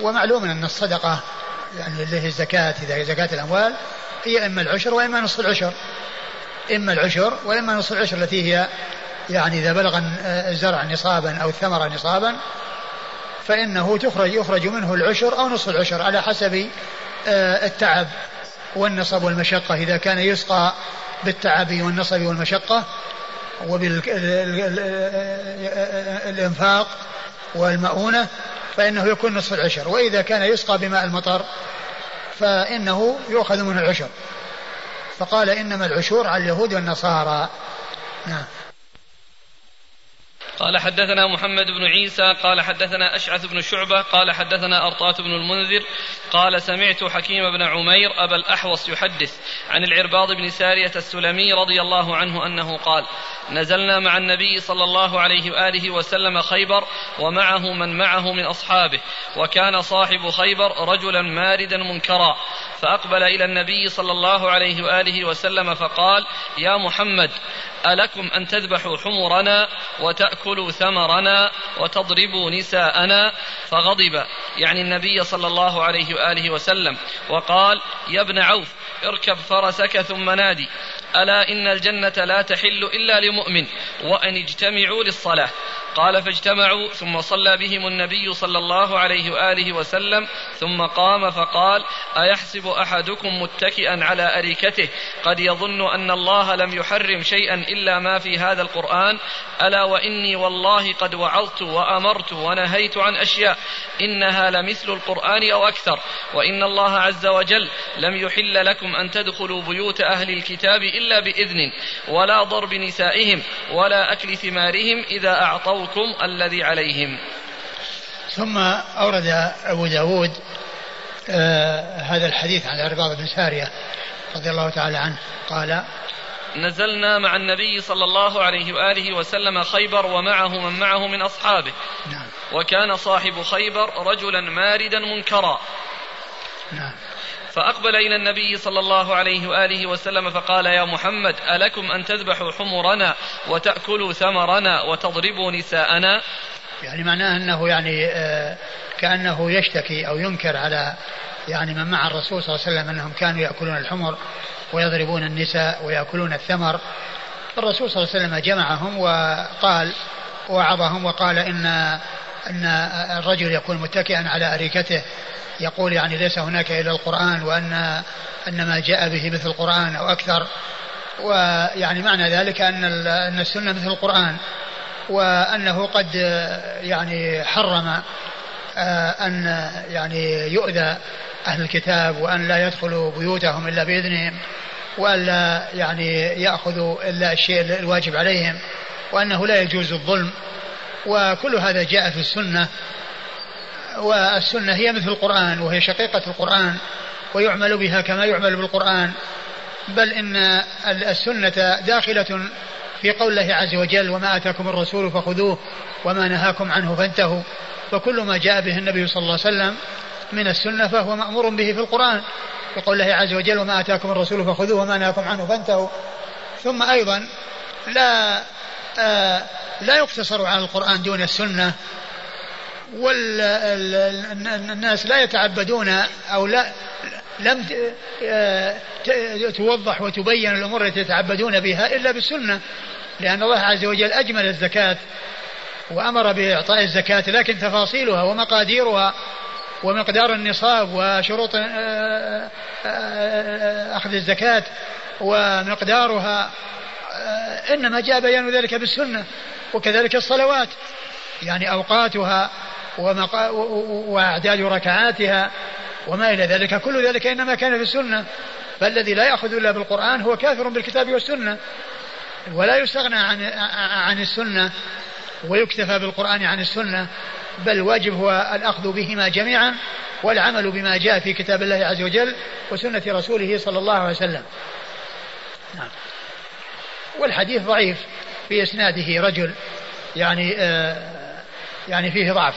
ومعلوم أن الصدقة يعني اللي هي الزكاة, إذا هي زكاة الأموال هي إما العشر وإما نصف العشر, إما العشر وإما نصف العشر التي هي يعني إذا بلغ الزرع نصابا أو الثمرة نصابا فإنه تخرج يخرج منه العشر أو نصف العشر على حسب التعب والنصب والمشقة. إذا كان يسقى بالتعب والنصب والمشقة وبالإنفاق والمؤونة فإنه يكون نصف العشر, وإذا كان يسقى بماء المطر فإنه يؤخذ منه العشر. فقال إنما العشور على اليهود والنصارى. قال حدثنا محمد بن عيسى قال حدثنا أشعث بن شعبة قال حدثنا أرطاة بن المنذر قال سمعت حكيم بن عمير أبا الأحوص يحدث عن العرباض بن سارية السلمي رضي الله عنه أنه قال نزلنا مع النبي صلى الله عليه وآله وسلم خيبر ومعه من معه من أصحابه، وكان صاحب خيبر رجلا ماردا منكرا، فأقبل إلى النبي صلى الله عليه وآله وسلم فقال يا محمد ألكم أن تذبحوا حمرنا وتأكلوا ثمرنا وتضربوا نساءنا؟ فغضب يعني النبي صلى الله عليه وآله وسلم وقال يا ابن عوف اركب فرسك ثم نادي ألا إن الجنة لا تحل إلا لمؤمن وأن اجتمعوا للصلاة. قال فاجتمعوا ثم صلى بهم النبي صلى الله عليه وآله وسلم ثم قام فقال أيحسب أحدكم متكئا على أريكته قد يظن أن الله لم يحرم شيئا إلا ما في هذا القرآن؟ ألا وإني والله قد وعظت وأمرت ونهيت عن أشياء إنها لمثل القرآن أو أكثر، وإن الله عز وجل لم يحل لكم أن تدخلوا بيوت أهل الكتاب إلا بإذن ولا ضرب نسائهم ولا أكل ثمارهم إذا أعطوكم الذي عليهم. ثم أورد أبو داود آه هذا الحديث عن العرباض بن سارية رضي الله تعالى عنه قال نزلنا مع النبي صلى الله عليه وآله وسلم خيبر ومعه من معه من أصحابه، نعم، وكان صاحب خيبر رجلا ماردا منكرا، نعم، فأقبل إلى النبي صلى الله عليه وآله وسلم فقال يا محمد ألكم أن تذبحوا حمرنا وتأكلوا ثمرنا وتضربوا نساءنا؟ يعني معناه أنه يعني كأنه يشتكي أو ينكر على يعني من مع الرسول صلى الله عليه وسلم أنهم كانوا يأكلون الحمر ويضربون النساء ويأكلون الثمر. الرسول صلى الله عليه وسلم جمعهم وقال وعظهم وقال إن, إن الرجل يكون متكئا على أريكته يقول يعني ليس هناك إلا القرآن وأن ما جاء به مثل القرآن أو أكثر، ويعني معنى ذلك أن السنة مثل القرآن وأنه قد يعني حرم أن يعني يؤذى أهل الكتاب وأن لا يدخلوا بيوتهم إلا بإذنهم وأن لا يعني يأخذوا إلا الشيء الواجب عليهم وأنه لا يجوز الظلم، وكل هذا جاء في السنة، والسنة هي مثل القرآن وهي شقيقة القرآن ويعمل بها كما يعمل بالقرآن، بل إن السنة داخلة في قول الله عز وجل وما آتاكم الرسول فخذوه وما نهاكم عنه فانتهوا، فكل ما جاء به النبي صلى الله عليه وسلم من السنة فهو مأمور به في القرآن يقول الله عز وجل وما آتاكم الرسول فخذوه وما نهاكم عنه فانتهوا. ثم أيضا لا آه لا يقتصر على القرآن دون السنة، والناس لا يتعبدون أو لا لم توضح وتبين الأمور التي يتعبدون بها إلا بالسنة، لأن الله عز وجل أجمل الزكاة وأمر بإعطاء الزكاة، لكن تفاصيلها ومقاديرها ومقدار النصاب وشروط أخذ الزكاة ومقدارها إنما جاء بيان ذلك بالسنة. وكذلك الصلوات يعني أوقاتها ومقا... وأعداد ركعاتها وما إلى ذلك، كل ذلك إنما كان في السنة، فالذي لا يأخذ إلا بالقرآن هو كافر بالكتاب والسنة، ولا يستغنى عن, عن السنة ويكتفى بالقرآن عن السنة، بل الواجب هو الأخذ بهما جميعا والعمل بما جاء في كتاب الله عز وجل وسنة رسوله صلى الله عليه وسلم. نعم. والحديث ضعيف في إسناده رجل يعني آه يعني فيه ضعف.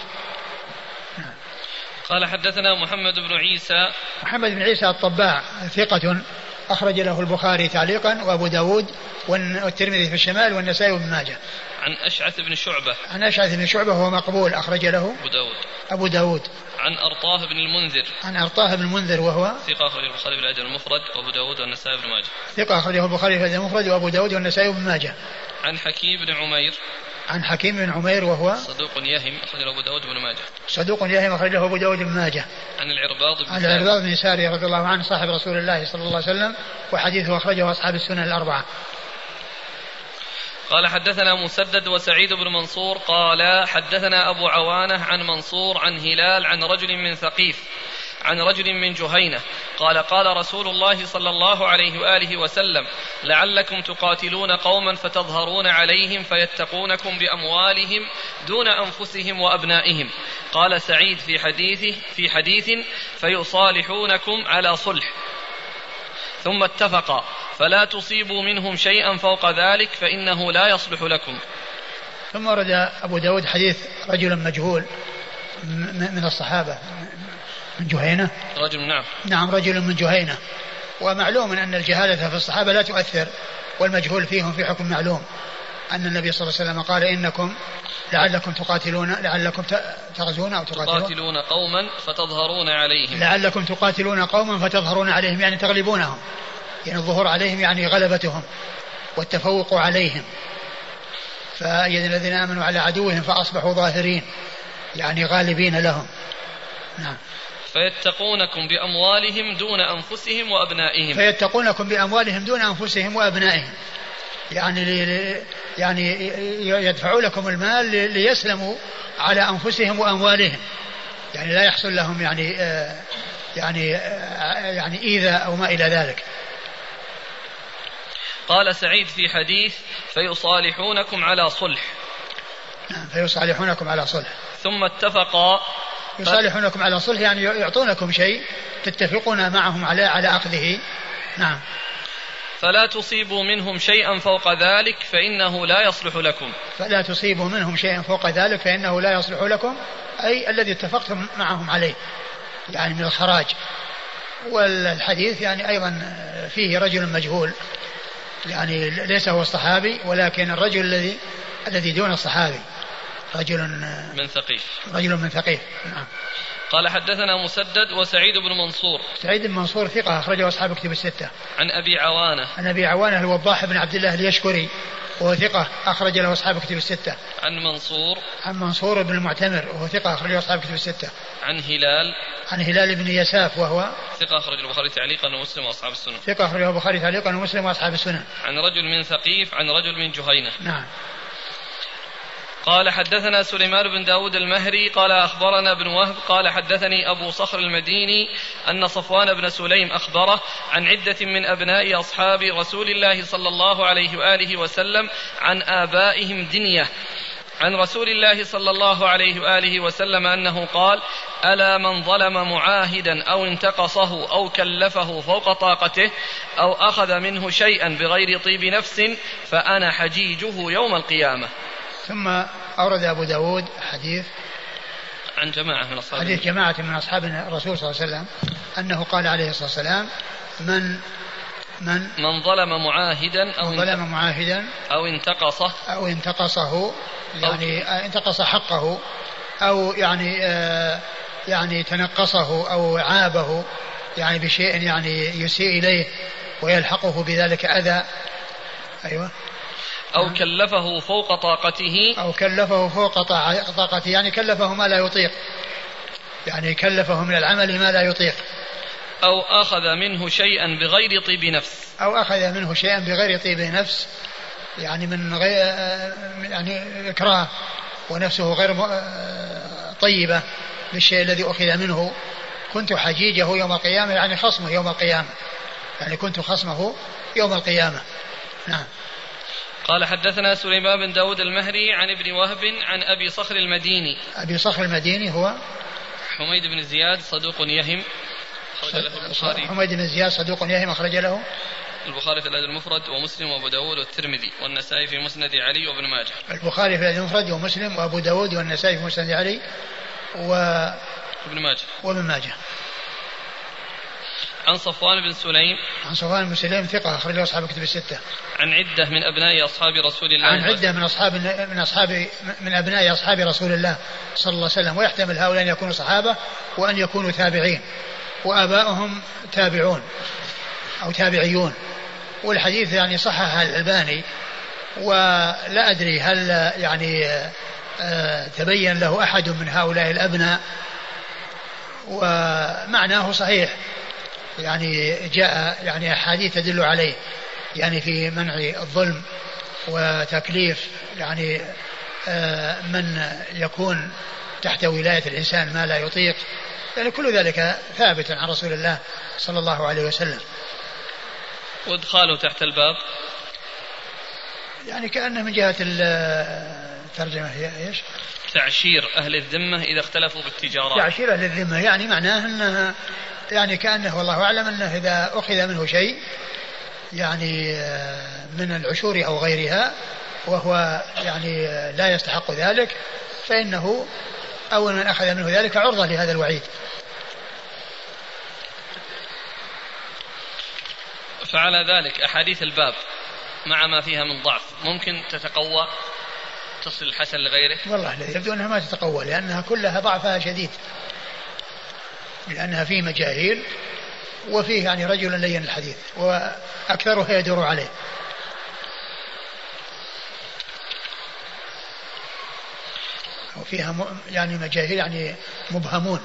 قال حدثنا محمد بن عيسى محمد بن عيسى الطباع ثقة أخرج له البخاري تعليقا وأبو داود والترمذي في الشمال والنسائي وابن ماجه. عن أشعث بن شعبة عن أشعث بن شعبة هو مقبول أخرج له أبو داود أبو داود عن أرطاه بن المنذر عن أرطاه بن المنذر وهو ثقة أخرجه البخاري في الأدب المفرد وأبو داود والنسائي وابن ماجه ثقة أخرجه البخاري في الأدب المفرد وأبو داود والنسائي وابن ماجه. عن حكيم بن عمير عن حكيم بن عمير وهو صدوق يهم أخرجه أبو داود بن ماجه صدوق يهم أخرجه أبو داود بن ماجه. عن العرباض بن عن العرباض بن سارية رضي الله عنه صاحب رسول الله صلى الله عليه وسلم وحديثه أخرجه أصحاب السنن الأربعة. قال حدثنا مسدد وسعيد بن منصور قال حدثنا أبو عوانة عن منصور عن هلال عن رجل من ثقيف عن رجل من جهينة قال قال رسول الله صلى الله عليه وآله وسلم لعلكم تقاتلون قوما فتظهرون عليهم فيتقونكم بأموالهم دون أنفسهم وأبنائهم. قال سعيد في حديثه في حديث فيصالحونكم على صلح ثم اتفقا فلا تصيبوا منهم شيئا فوق ذلك فإنه لا يصلح لكم. ثم ورد أبو داود حديث رجل مجهول من الصحابة من جهينة رجل نعم نعم رجل من جهينة. ومعلوم أن الجهالة في الصحابة لا تؤثر والمجهول فيهم في حكم معلوم. أن النبي صلى الله عليه وسلم قال إنكم لعلكم تقاتلون لعلكم تغزون أو تقاتلون تقاتلون قوما فتظهرون عليهم لعلكم تقاتلون قوما فتظهرون عليهم يعني تغلبونهم, يعني الظهور عليهم يعني غلبتهم والتفوق عليهم. فإذا الذين آمنوا على عدوهم فأصبحوا ظاهرين يعني غالبين لهم. نعم. فيتقونكم بأموالهم دون أنفسهم وأبنائهم فيتقونكم بأموالهم دون أنفسهم وأبنائهم يعني, لي يعني يدفعوا لكم المال ليسلموا على أنفسهم وأموالهم, يعني لا يحصل لهم يعني آه يعني آه يعني إيذاء أو ما إلى ذلك. قال سعيد في حديث فيصالحونكم على صلح فيصالحونكم على صلح ثم اتفقا يصالحونكم على صلح يعني يعطونكم شيء تتفقون معهم على على أخذه. نعم. فلا تصيبوا منهم شيئا فوق ذلك فإنه لا يصلح لكم فلا تصيبوا منهم شيئا فوق ذلك فإنه لا يصلح لكم أي الذي اتفقتم معهم عليه يعني من الخراج. والحديث يعني أيضا فيه رجل مجهول يعني ليس هو الصحابي ولكن الرجل الذي الذي دون الصحابي رجل من ثقيف رجل من ثقيف. نعم. قال حدثنا مسدد وسعيد بن منصور سعيد بن منصور ثقة أخرجه أصحاب كتب الستة عن أبي عوانة عن أبي عوانة الوضاح بن عبد الله اليشكري وهو ثقة أخرج له أصحاب كتب الستة عن منصور عن منصور بن المعتمر وهو ثقة أخرج له أصحاب كتب الستة عن هلال عن هلال بن يساف وهو ثقة أخرج له البخاري تعليقا ومسلم وأصحاب السنن ثقة أخرج له البخاري تعليقا ومسلم وأصحاب السنن عن رجل من ثقيف عن رجل من جهينة. نعم. قال حدثنا سليمان بن داود المهري قال أخبرنا ابن وهب قال حدثني أبو صخر المديني أن صفوان بن سليم أخبره عن عدة من أبناء أصحاب رسول الله صلى الله عليه وآله وسلم عن آبائهم دنية عن رسول الله صلى الله عليه وآله وسلم أنه قال ألا من ظلم معاهدا أو انتقصه أو كلفه فوق طاقته أو أخذ منه شيئا بغير طيب نفس فأنا حجيجه يوم القيامة. ثم أورد أبو داود حديث عن جماعة من أصحاب حديث جماعة من أصحاب الرسول صلى الله عليه وسلم أنه قال عليه الصلاة والسلام من من من ظلم معاهدا أو ظلم معاهدا أو انتقصه أو انتقصه يعني انتقص حقه أو يعني آه يعني تنقصه أو عابه يعني بشيء يعني يسيء إليه ويلحقه بذلك أذى. أيوة. أو كلفه فوق طاقته أو كلفه فوق طاقته يعني كلفه ما لا يطيق يعني كلفه من العمل ما لا يطيق أو أخذ منه شيئا بغير طيب نفس أو أخذ منه شيئا بغير طيب نفس يعني من غير يعني إكراه ونفسه غير طيبة بالشيء الذي أخذ منه كنت حجيجه يوم القيامة يعني خصمه يوم القيامة يعني كنت خصمه يوم القيامة. نعم. قال حدثنا سليمان بن داود المهري عن ابن وهب عن أبي صخر المديني أبي صخر المديني هو حميد بن زياد صدوق يهم أخرج له البخاري حميد بن زياد صدوق يهم أخرج له البخاري في الأدب المفرد ومسلم وأبو داود والترمذي والنسائي في مسند علي وابن ماجه البخاري في الأدب المفرد ومسلم وأبو داود والنسائي في مسند علي وابن ماجه وابن ماجه عن صفوان بن سليم عن صفوان بن سليم ثقة أخرجه أصحاب كتب الستة عن عدة من أبناء أصحاب رسول الله عن عدة من أصحاب من أصحاب من أبناء أصحاب رسول الله صلى الله عليه وسلم. ويحتمل هؤلاء أن يكونوا صحابة وأن يكونوا تابعين وآباؤهم تابعون أو تابعيون. والحديث يعني صححه الألباني ولا أدري هل يعني تبين له أحد من هؤلاء الأبناء ومعناه صحيح يعني جاء يعني أحاديث تدل عليه يعني في منع الظلم وتكليف يعني من يكون تحت ولاية الإنسان ما لا يطيق يعني كل ذلك ثابت عن رسول الله صلى الله عليه وسلم. وادخاله تحت الباب يعني كأنه من جهة الترجمة هي إيش؟ تعشير أهل الذمة إذا اختلفوا بالتجارة. تعشير أهل الذمة يعني معناه أنها يعني كأنه والله أعلم أنه إذا أخذ منه شيء يعني من العشور أو غيرها وهو يعني لا يستحق ذلك فإنه أول من أخذ منه ذلك عرضة لهذا الوعيد. فعلى ذلك أحاديث الباب مع ما فيها من ضعف ممكن تتقوى تصل الحسن لغيره؟ والله يبدو أنها ما تتقوى لأنها كلها ضعفها شديد، لأنها فيه مجاهيل وفيه يعني رجل لين الحديث وأكثرها يدور عليه. وفيها يعني مجاهيل يعني مبهمون.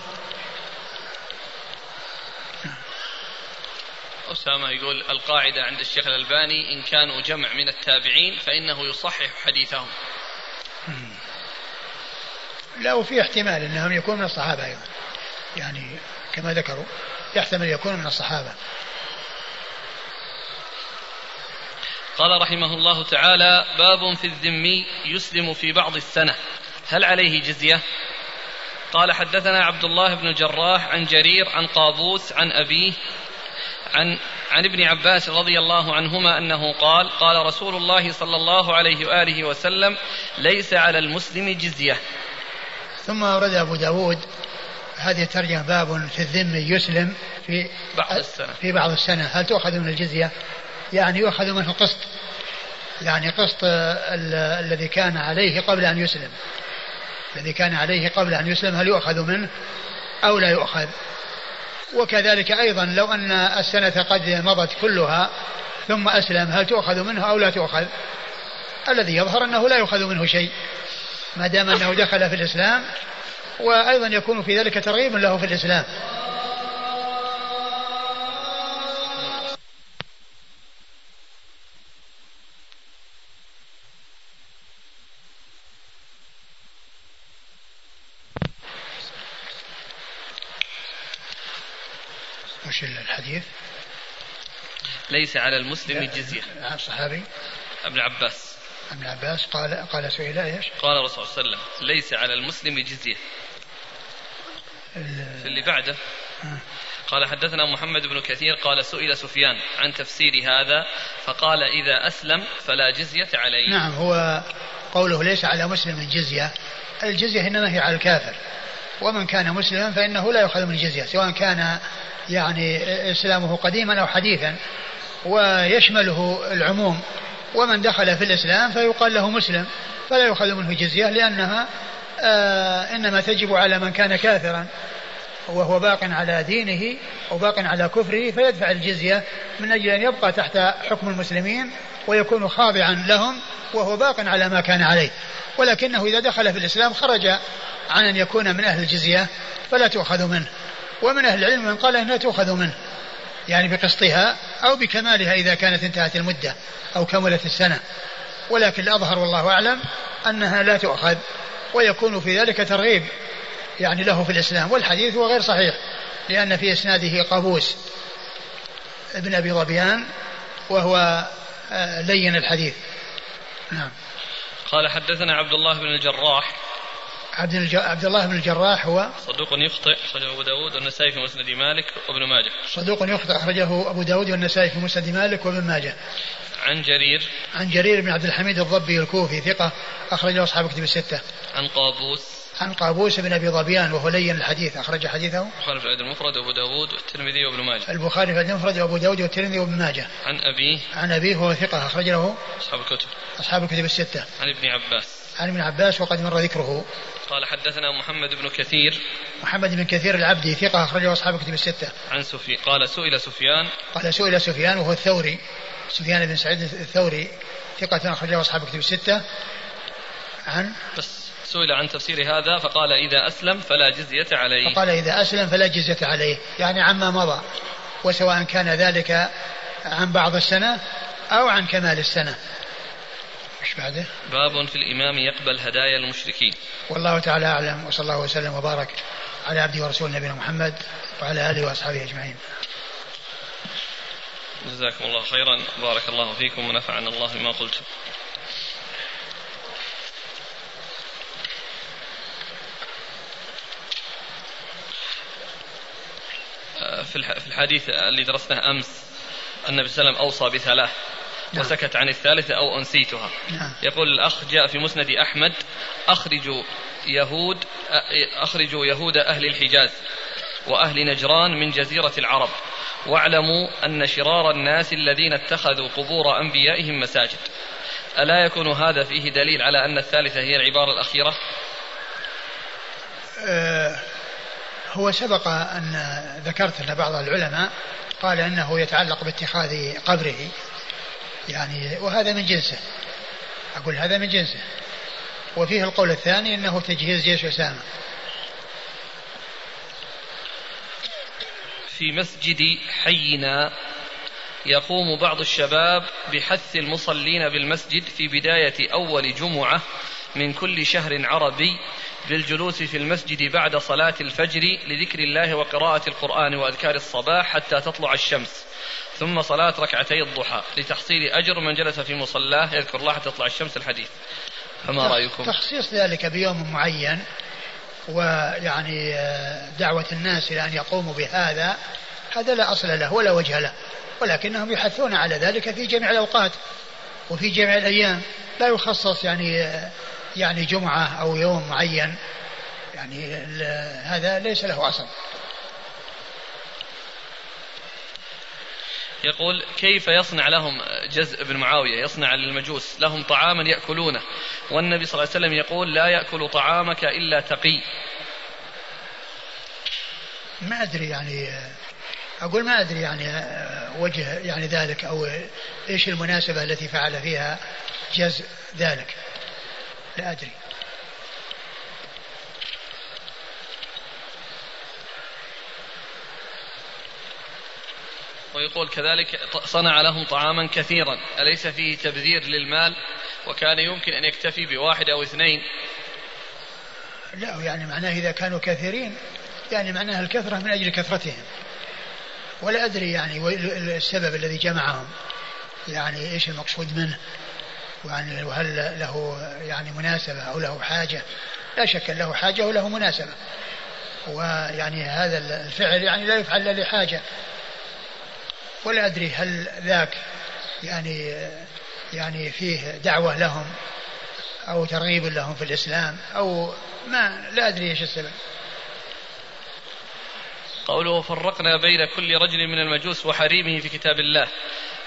أسامة يقول القاعدة عند الشيخ الألباني إن كانوا جمع من التابعين فإنه يصحح حديثهم. لا، وفي احتمال أنهم يكونوا من الصحابة أيضا يعني كما ذكروا يحتمل يكون من الصحابة. قال رحمه الله تعالى: باب في الذمي يسلم في بعض السنة هل عليه جزية؟ قال: حدثنا عبد الله بن جراح عن جرير عن قابوس عن أبيه عن, عن ابن عباس رضي الله عنهما أنه قال: قال رسول الله صلى الله عليه وآله وسلم: ليس على المسلم جزية. ثم أورد أبو داود هذه الترجمة: باب في الذمي يسلم في بعض السنة. في بعض السنة هل تؤخذ من الجزية؟ يعني يؤخذ منه قسط، يعني قسط الذي كان عليه قبل أن يسلم، الذي كان عليه قبل أن يسلم هل يؤخذ منه أو لا يؤخذ؟ وكذلك أيضا لو أن السنة قد مضت كلها ثم أسلم هل تؤخذ منه أو لا تؤخذ؟ الذي يظهر أنه لا يؤخذ منه شيء ما دام أنه دخل في الإسلام، وأيضا يكون في ذلك ترغيب له في الإسلام. وش الحديث؟ ليس على المسلم جزية. عن صحابي ابن عباس. ابن عباس قال قال سئل ايش؟ قال رسول الله صلى الله عليه وسلم: ليس على المسلم جزية. اللي بعده قال: حدثنا محمد بن كثير قال: سئل سفيان عن تفسير هذا فقال: إذا أسلم فلا جزية عليه. نعم، هو قوله ليس على مسلم جزية، الجزية إنما هي على الكافر، ومن كان مسلما فإنه لا يؤخذ من الجزية سواء كان يعني إسلامه قديما أو حديثا، ويشمله العموم، ومن دخل في الإسلام فيقال له مسلم فلا يؤخذ منه جزية لأنها آه إنما تجب على من كان كافرا وهو باق على دينه وباق على كفره فيدفع الجزية من أجل أن يبقى تحت حكم المسلمين ويكون خاضعا لهم وهو باق على ما كان عليه، ولكنه إذا دخل في الإسلام خرج عن أن يكون من أهل الجزية فلا تؤخذ منه. ومن أهل العلم من قال أنها تؤخذ منه يعني بقسطها أو بكمالها إذا كانت انتهت المدة أو كملت السنة، ولكن الأظهر والله أعلم أنها لا تؤخذ، ويكون في ذلك ترغيب يعني له في الإسلام. والحديث هو غير صحيح لأن في إسناده قابوس ابن أبي ظبيان وهو لين الحديث. نعم. قال: حدثنا عبد الله بن الجراح. عبد, الج... عبد الله بن الجراح هو صدوق يخطئ، أخرجه أبو داود والنسائي في مسند مالك وابن ماجه. صدوق يخطئ، أخرجه أبو داود والنسائي في مسند مالك وابن ماجه. عن جرير. عن جرير بن عبد الحميد الضبي الكوفي ثقة، أخرجه أصحاب كتب الستة. عن قابوس. عن قابوس بن أبي ظبيان وهو لين الحديث، أخرج حديثه البخاري في الأدب المفرد وأبو داود والترمذي وابن ماجه. البخاري في الأدب المفرد وأبو داود والترمذي وابن ماجه. عن أبيه. عن أبيه وهو ثقة، أخرج له أصحاب الكتب. أصحاب الكتب الستة. عن ابن عباس. عن ابن عباس وقد مر ذكره. قال: حدثنا محمد بن كثير. محمد بن كثير العبدي ثقة، أخرجه أصحاب كتب الستة. عن سفي قال: سئل سفيان. قال: سئل سفيان وهو الثوري، سفيان بن سعيد الثوري ثقة، أخرجه أصحاب كتب الستة. عن بس سئل عن تفسير هذا فقال: إذا أسلم فلا جزية عليه. فقال: إذا أسلم فلا جزية عليه، يعني عما مضى، وسواء كان ذلك عن بعض السنة أو عن كمال السنة. باب في الإمام يقبل هدايا المشركين. والله تعالى أعلم، وصلى الله وسلم وبارك على عبده ورسوله نبينا محمد وعلى آله وأصحابه أجمعين. جزاكم الله خيرا، بارك الله فيكم ونفعنا الله بما قلتم. في الحديث اللي درسناه أمس النبي صلى الله عليه وسلم أوصى بثلاث وسكت عن الثالثة أو أنسيتها. يقول الأخ جاء في مسند أحمد أخرجوا يهود أخرجوا يهود أهل الحجاز وأهل نجران من جزيرة العرب واعلموا أن شرار الناس الذين اتخذوا قبور أنبيائهم مساجد. ألا يكون هذا فيه دليل على أن الثالثة هي العبارة الأخيرة؟ أه هو سبق أن ذكرت أن بعض العلماء قال أنه يتعلق باتخاذ قبره يعني، وهذا من جنسه، أقول هذا من جنسه. وفيه القول الثاني أنه تجهيز جيش أسامة. في مسجد حينا يقوم بعض الشباب بحث المصلين بالمسجد في بداية أول جمعة من كل شهر عربي للجلوس في المسجد بعد صلاة الفجر لذكر الله وقراءة القرآن وأذكار الصباح حتى تطلع الشمس، ثم صلاة ركعتي الضحى لتحصيل أجر من جلس في مصلاه يذكر الله حتى تطلع الشمس. الحديث فما رأيكم؟ تخصيص ذلك بيوم معين ويعني دعوة الناس إلى أن يقوموا بهذا، هذا لا أصل له ولا وجه له، ولكنهم يحثون على ذلك في جميع الأوقات وفي جميع الأيام، لا يخصص يعني يعني جمعة أو يوم معين، يعني هذا ليس له أصل. يقول كيف يصنع لهم جزء بن معاوية يصنع للمجوس لهم طعاما يأكلونه والنبي صلى الله عليه وسلم يقول لا يأكل طعامك إلا تقي؟ ما أدري يعني، أقول ما أدري يعني وجه يعني ذلك أو إيش المناسبة التي فعل فيها جزء ذلك، لا أدري. ويقول كذلك صنع لهم طعاما كثيرا أليس فيه تبذير للمال وكان يمكن أن يكتفي بواحد أو اثنين؟ لا يعني معناه إذا كانوا كثيرين يعني معناه الكثرة من أجل كثرتهم، ولا أدري يعني السبب الذي جمعهم يعني إيش المقصود منه، يعني وهل له يعني مناسبة أو له حاجة؟ لا شك له حاجة وله مناسبة، ويعني هذا الفعل يعني لا يفعل لحاجة، ولا أدري هل ذاك يعني يعني فيه دعوة لهم أو ترغيب لهم في الإسلام أو ما، لا أدري إيش السبب. قوله فرقنا بين كل رجل من المجوس وحريمه في كتاب الله،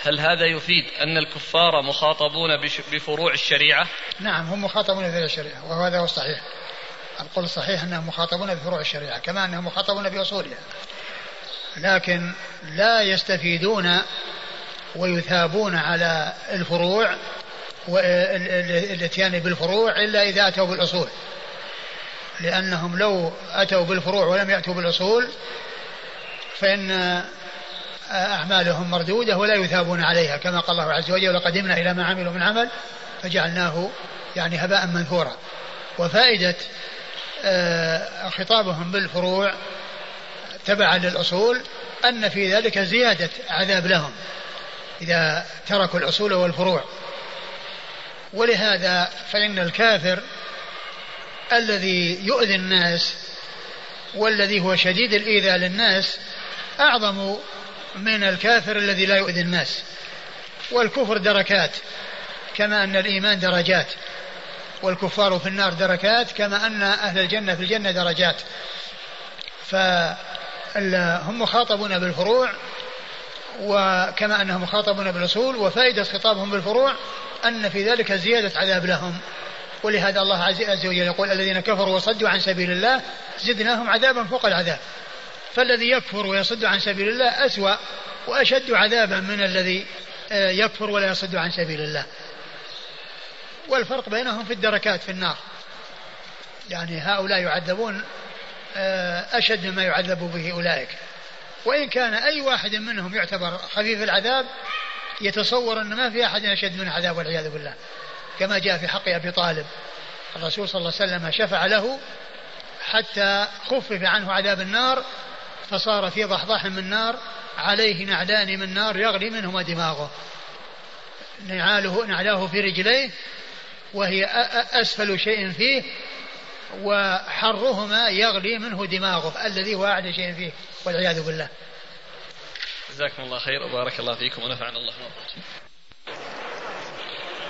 هل هذا يفيد أن الكفار مخاطبون بفروع الشريعة؟ نعم هم مخاطبون بفروع الشريعة، وهذا هو الصحيح. القول الصحيح أنهم مخاطبون بفروع الشريعة كما أنهم مخاطبون بأصولها، لكن لا يستفيدون ويثابون على الفروع والاتيان بالفروع إلا إذا أتوا بالأصول، لأنهم لو أتوا بالفروع ولم يأتوا بالأصول فإن أعمالهم مردودة ولا يثابون عليها، كما قال الله عز وجل وقدمنا إلى ما عملوا من عمل فجعلناه يعني هباء منثورا. وفائدة خطابهم بالفروع تبعا للأصول أن في ذلك زيادة عذاب لهم إذا تركوا الأصول والفروع، ولهذا فإن الكافر الذي يؤذي الناس والذي هو شديد الإيذاء للناس أعظم من الكافر الذي لا يؤذي الناس. والكفر دركات كما أن الإيمان درجات، والكفار في النار دركات كما أن أهل الجنة في الجنة درجات. فهم مخاطبون بالفروع وكما أنهم مخاطبون بالأصول، وفائدة خطابهم بالفروع أن في ذلك زيادة عذاب لهم، ولهذا الله عز وجل يقول الذين كفروا وصدوا عن سبيل الله زدناهم عذابا فوق العذاب. فالذي يكفر ويصد عن سبيل الله أسوأ وأشد عذابا من الذي يكفر ولا يصد عن سبيل الله، والفرق بينهم في الدركات في النار، يعني هؤلاء يعذبون أشد مما يعذب به أولئك. وإن كان أي واحد منهم يعتبر خفيف العذاب يتصور أن ما في أحد أشد من عذاب والعياذ بالله، كما جاء في حق أبي طالب الرسول صلى الله عليه وسلم شفع له حتى خفف عنه عذاب النار فصار في ضحضاح من نار عليه نعلان من نار يغلي منهما دماغه, نعاله نعلاه في رجليه وهي أسفل شيء فيه, وحرهما يغلي منه دماغه الذي هو أعلى شيء فيه والعياذ بالله. جزاكم الله خير وبارك الله فيكم ونفعنا الله وبركاته.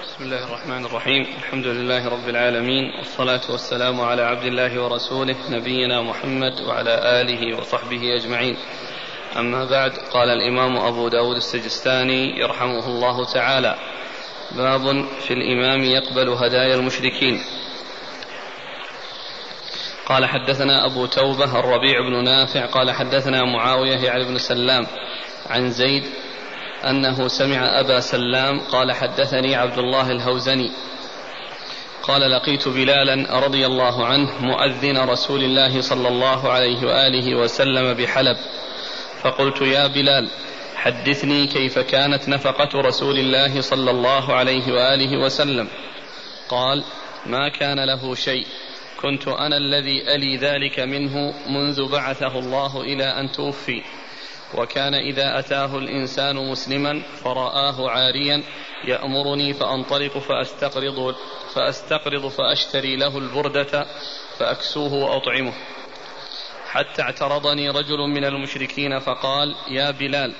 بسم الله الرحمن الرحيم, الحمد لله رب العالمين, والصلاة والسلام على عبد الله ورسوله نبينا محمد وعلى آله وصحبه أجمعين, أما بعد. قال الإمام أبو داود السجستاني يرحمه الله تعالى: باب في الإمام يقبل هدايا المشركين. قال حدثنا أبو توبة الربيع بن نافع قال حدثنا معاوية يعني بن سلام عن زيد أنه سمع أبا سلام قال حدثني عبد الله الهوزني قال: لقيت بلالا رضي الله عنه مؤذن رسول الله صلى الله عليه وآله وسلم بحلب, فقلت: يا بلال, حدثني كيف كانت نفقة رسول الله صلى الله عليه وآله وسلم. قال: ما كان له شيء, كنت أنا الذي ألي ذلك منه منذ بعثه الله إلى أن توفي, وكان إذا أتاه الإنسان مسلما فرآه عاريا يأمرني فأنطلق فأستقرض, فأستقرض فأشتري له البردة فأكسوه وأطعمه, حتى اعترضني رجل من المشركين فقال: يا بلال,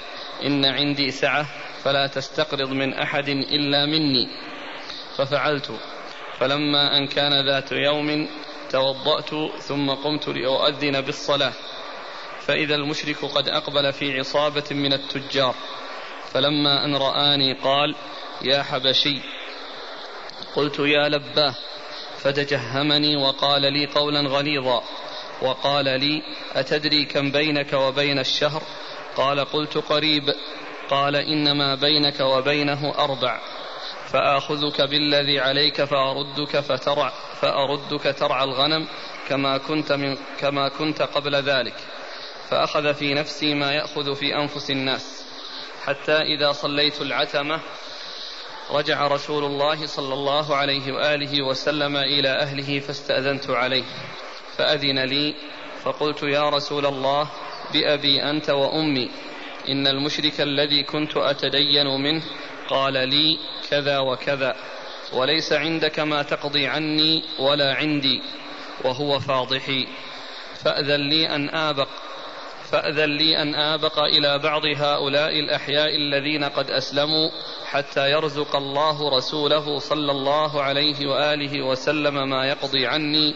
إن عندي سعة فلا تستقرض من أحد إلا مني. ففعلت, فلما أن كان ذات يوم توضأت ثم قمت لأؤذن بالصلاة, فإذا المشرك قد أقبل في عصابة من التجار, فلما أن رآني قال: يا حبشي. قلت: يا لباه. فتجهمني وقال لي قولا غليظا, وقال لي: أتدري كم بينك وبين الشهر؟ قال: قلت: قريب. قال: إنما بينك وبينه أربع, فآخذك بالذي عليك فأردك, فترع فأردك ترعى الغنم كما كنت, من كما كنت قبل ذلك. فأخذ في نفسي ما يأخذ في أنفس الناس, حتى إذا صليت العتمة رجع رسول الله صلى الله عليه وآله وسلم إلى أهله فاستأذنت عليه فأذن لي, فقلت: يا رسول الله, بأبي أنت وأمي, إن المشرك الذي كنت أتدين منه قال لي كذا وكذا, وليس عندك ما تقضي عني ولا عندي, وهو فاضحي, فأذن لي أن آبق فأذن لي أن آبق إلى بعض هؤلاء الأحياء الذين قد أسلموا, حتى يرزق الله رسوله صلى الله عليه وآله وسلم ما يقضي عني.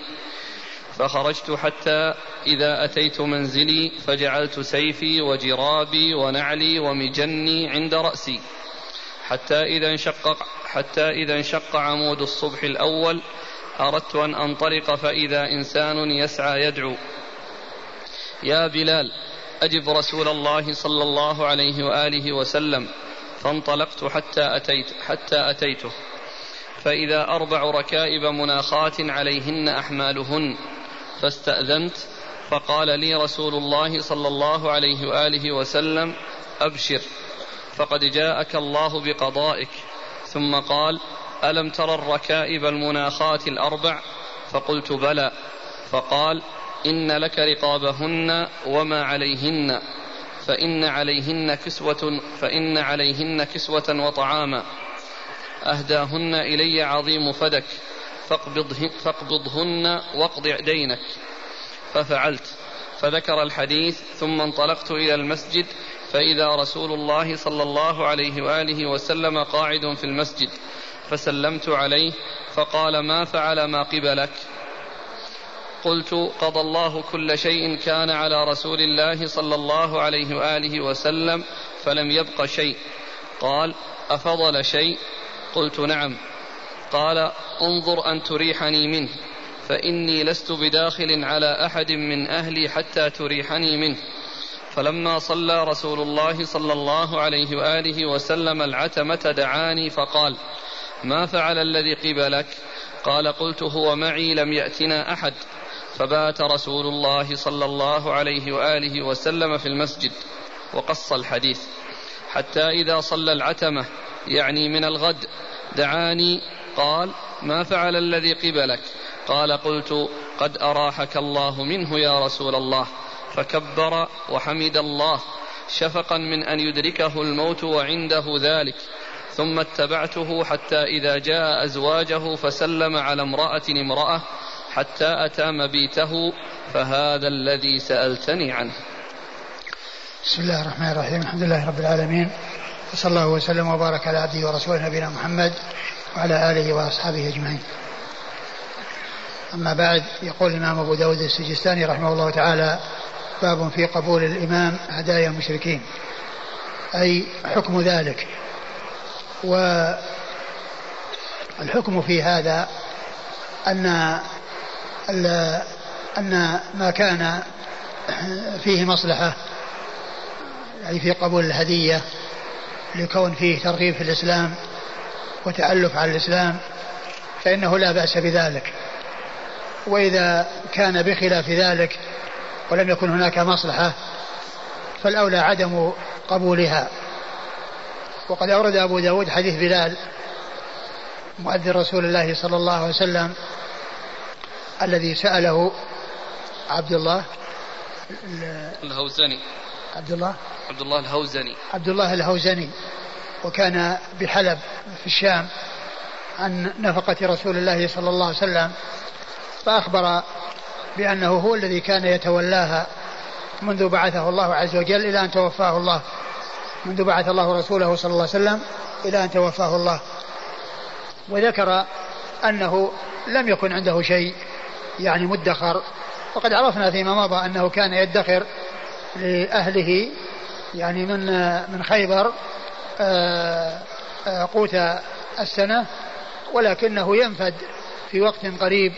فخرجت حتى إذا أتيت منزلي فجعلت سيفي وجرابي ونعلي ومجني عند رأسي, حتى إذا انشق, حتى إذا انشق عمود الصبح الأول أردت أن أنطلق, فإذا إنسان يسعى يدعو: يا بلال, أجب رسول الله صلى الله عليه وآله وسلم. فانطلقت حتى, أتيت حتى أتيته, فإذا أربع ركائب مناخات عليهن أحمالهن, فاستأذنت, فقال لي رسول الله صلى الله عليه وآله وسلم: أبشر, فقد جاءك الله بقضائك. ثم قال: ألم تر الركائب المناخات الأربع؟ فقلت: بلى. فقال: إن لك رقابهن وما عليهن, فإن عليهن كسوة, فإن عليهن كسوة وطعاما, أهداهن إلي عظيم فدك, فاقبضه فاقبضهن واقض دينك. ففعلت, فذكر الحديث, ثم انطلقت إلى المسجد, فإذا رسول الله صلى الله عليه وآله وسلم قاعد في المسجد, فسلمت عليه فقال: ما فعل ما قبلك؟ قلت: قضى الله كل شيء كان على رسول الله صلى الله عليه وآله وسلم فلم يبق شيء. قال: أفضل شيء؟ قلت: نعم. قال: انظر أن تريحني منه, فإني لست بداخل على أحد من أهلي حتى تريحني منه. فلما صلى رسول الله صلى الله عليه وآله وسلم العتمة دعاني فقال: ما فعل الذي قبلك؟ قال: قلت: هو معي لم يأتنا أحد. فبات رسول الله صلى الله عليه وآله وسلم في المسجد, وقص الحديث, حتى إذا صلى العتمة يعني من الغد دعاني, قال: ما فعل الذي قبلك؟ قال: قلت: قد أراحك الله منه يا رسول الله. فكبر وحمد الله شفقا من أن يدركه الموت وعنده ذلك. ثم اتبعته حتى إذا جاء أزواجه فسلم على امرأة امرأة حتى أتى مبيته، فهذا الذي سألتني عنه. بسم الله الرحمن الرحيم، الحمد لله رب العالمين، وصلى الله وسلم وبارك على عبده ورسوله نبينا محمد وعلى آله وأصحابه أجمعين. أما بعد، يقول الإمام أبو داود السجستاني رحمه الله تعالى: باب في قبول الإمام هدايا المشركين، أي حكم ذلك. والحكم في هذا أن أن ما كان فيه مصلحة، يعني في قبول الهدية لكون فيه ترغيب في الإسلام وتألف على الإسلام، فإنه لا بأس بذلك. وإذا كان بخلاف ذلك ولم يكن هناك مصلحة فالأولى عدم قبولها. وقد أورد أبو داود حديث بلال مؤذن رسول الله صلى الله عليه وسلم الذي سأله عبد الله الهوزني عبد الله عبد الله الهوزني عبد الله الهوزني وكان بحلب في الشام عن نفقة رسول الله صلى الله عليه وسلم، فأخبر بأنه هو الذي كان يتولاها منذ بعثه الله عز وجل إلى أن توفاه الله، منذ بعث الله رسوله صلى الله عليه وسلم إلى أن توفاه الله. وذكر أنه لم يكن عنده شيء يعني مدخر، وقد عرفنا فيما مضى أنه كان يدخر لأهله يعني من من خيبر قوت السنة، ولكنه ينفد في وقت قريب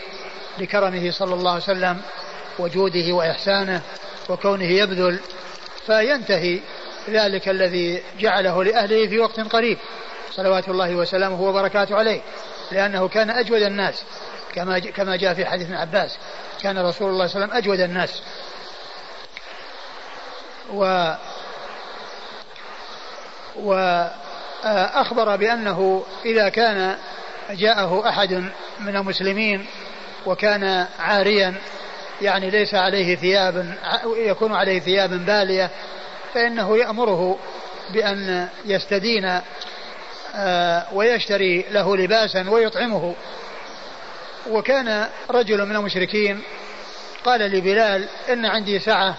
لكرمه صلى الله عليه وسلم وجوده وإحسانه وكونه يبذل، فينتهي ذلك الذي جعله لأهله في وقت قريب صلوات الله وسلامه وبركاته عليه، لأنه كان أجود الناس كما جاء في حديث ابن عباس، كان رسول الله صلى الله عليه وسلم أجود الناس. و وأخبر بأنه إذا كان جاءه أحد من المسلمين وكان عاريا، يعني ليس عليه ثياب يكون عليه ثياب بالية، فإنه يأمره بأن يستدين ويشتري له لباسا ويطعمه. وكان رجل من المشركين قال لبلال: إن عندي سعة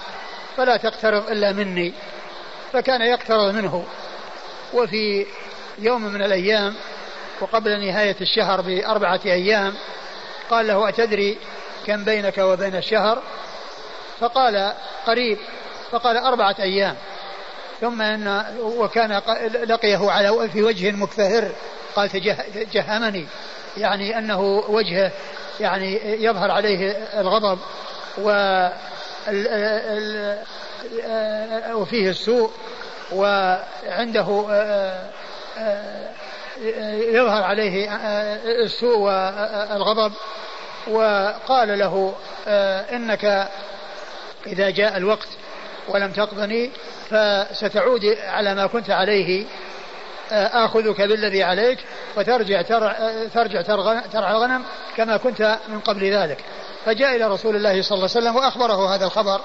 فلا تقترض إلا مني، فكان يقترض منه. وفي يوم من الأيام وقبل نهاية الشهر بأربعة أيام قال له: أتدري كم بينك وبين الشهر؟ فقال: قريب. فقال: أربعة أيام. ثم أن وكان لقيه على في وجه مكفهر، قال: تجهمني، يعني أنه وجهه يعني يظهر عليه الغضب وفيه السوء، وعنده يظهر عليه السوء والغضب. وقال له: إنك إذا جاء الوقت ولم تقضني فستعود على ما كنت عليه، آخذك بالذي عليك وترجع ترجع ترعى الغنم كما كنت من قبل ذلك. فجاء إلى رسول الله صلى الله عليه وسلم وأخبره هذا الخبر،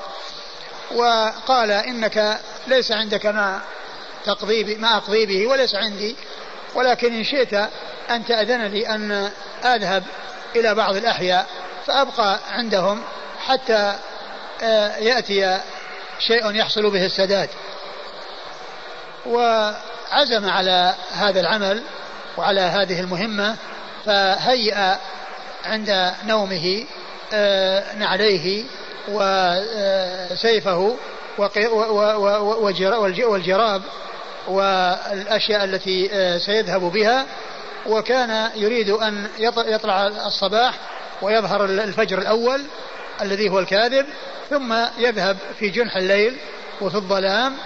وقال: إنك ليس عندك ما تقضي ما أقضي به وليس عندي، ولكن إن شئت أن تأذن لي أن أذهب إلى بعض الأحياء فأبقى عندهم حتى يأتي شيء يحصل به السداد. وعزم على هذا العمل وعلى هذه المهمة، فهيأ عند نومه نعليه وسيفه والجراب والأشياء التي سيذهب بها، وكان يريد أن يطلع الصباح ويظهر الفجر الأول الذي هو الكاذب، ثم يذهب في جنح الليل وفي الظلام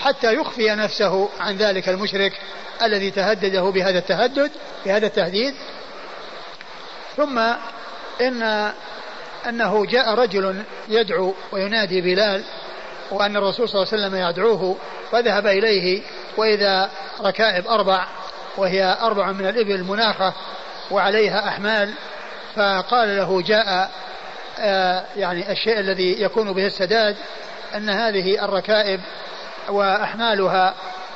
حتى يخفي نفسه عن ذلك المشرك الذي تهدده بهذا التهدد بهذا التهديد. ثم إن أنه جاء رجل يدعو وينادي بلال، وأن الرسول صلى الله عليه وسلم يدعوه، فذهب إليه وإذا ركائب أربع، وهي أربع من الإبل المناخة وعليها أحمال، فقال له: جاء يعني الشيء الذي يكون به السداد أن هذه الركائب وأحمالها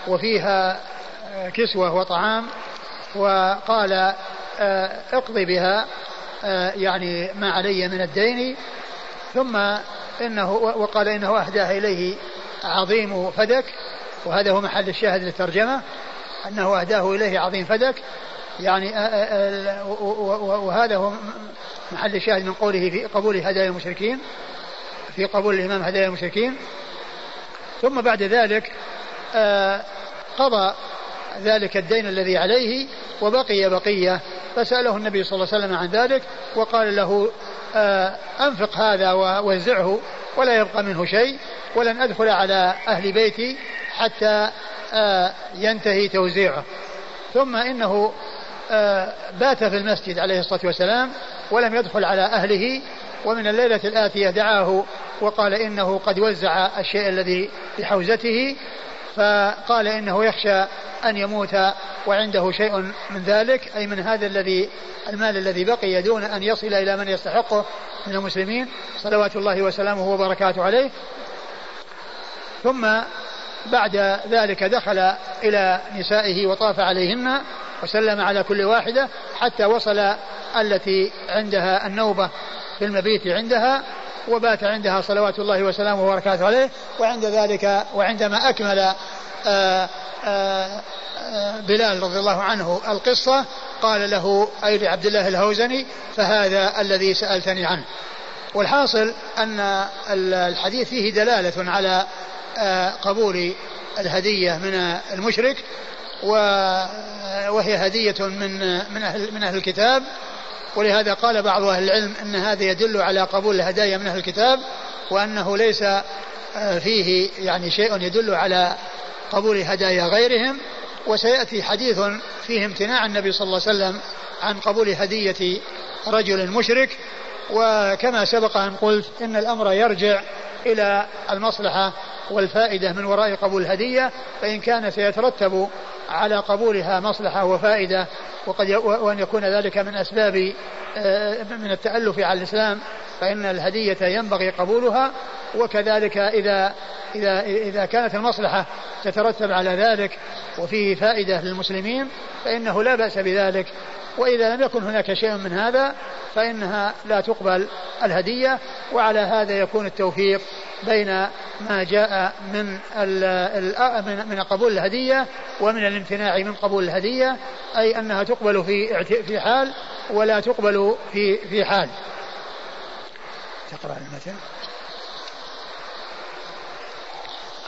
وفيها كسوة وطعام. وقال اقضي بها يعني ما علي من الدين. ثم إنه وقال إنه أهداه إليه عظيم فدك، وهذا هو محل الشاهد للترجمة، أنه أهداه إليه عظيم فدك، يعني وهذا هو محل الشاهد من قوله في قبول هدايا المشركين، في قبول الإمام هدايا المشركين. ثم بعد ذلك قضى ذلك الدين الذي عليه وبقي بقية، فسأله النبي صلى الله عليه وسلم عن ذلك وقال له أنفق هذا ووزعه ولا يبقى منه شيء، ولن أدخل على أهل بيتي حتى ينتهي توزيعه. ثم إنه بات في المسجد عليه الصلاة والسلام ولم يدخل على أهله، ومن الليلة الآتية دعاه وقال إنه قد وزع الشيء الذي بحوزته، فقال إنه يخشى أن يموت وعنده شيء من ذلك، أي من هذا الذي المال الذي بقي دون أن يصل إلى من يستحقه من المسلمين صلوات الله وسلامه وبركاته عليه. ثم بعد ذلك دخل إلى نسائه وطاف عليهن وسلم على كل واحدة حتى وصل التي عندها النوبة في المبيت عندها، وبات عندها صلوات الله وسلامه وبركاته عليه. وعند ذلك وعندما أكمل آآ آآ بلال رضي الله عنه القصة قال له أي لعبد الله الهوزني فهذا الذي سألتني عنه. والحاصل أن الحديث فيه دلالة على قبول الهدية من المشرك، وهي هدية من من أهل, من أهل الكتاب، ولهذا قال بعض أهل العلم أن هذا يدل على قبول الهدايا من أهل الكتاب، وأنه ليس فيه يعني شيء يدل على قبول هدايا غيرهم. وسيأتي حديث فيه امتناع النبي صلى الله عليه وسلم عن قبول هدية رجل مشرك، وكما سبق أن قلت إن الأمر يرجع إلى المصلحة والفائدة من وراء قبول الهدية، فإن كان سيترتب على قبولها مصلحة وفائدة وقد وأن يكون ذلك من أسباب من التألف على الإسلام، فإن الهدية ينبغي قبولها. وكذلك إذا, إذا, إذا كانت المصلحة تترتب على ذلك وفيه فائدة للمسلمين فإنه لا بأس بذلك، وإذا لم يكن هناك شيء من هذا فإنها لا تقبل الهدية. وعلى هذا يكون التوفيق بين ما جاء من من قبول الهدية ومن الامتناع من قبول الهدية، أي أنها تقبل في في حال ولا تقبل في في حال. تقرأ المتن.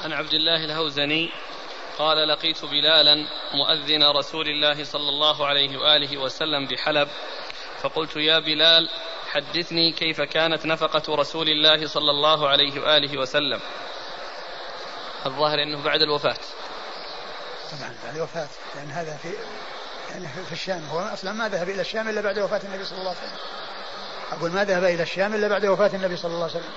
عن عبد الله الهوزني قال لقيت بلالا مؤذن رسول الله صلى الله عليه وآله وسلم بحلب، فقلت يا بلال حدثني كيف كانت نفقة رسول الله صلى الله عليه وآله وسلم. الظاهر أنه بعد الوفاة، طبعا بعد الوفاة، لأن هذا في يعني في الشام، هو أصلا ما ذهب إلى الشام إلا بعد وفاة النبي صلى الله عليه وسلم. أقول ما ذهب إلى الشام إلا بعد وفاة النبي صلى الله عليه وسلم.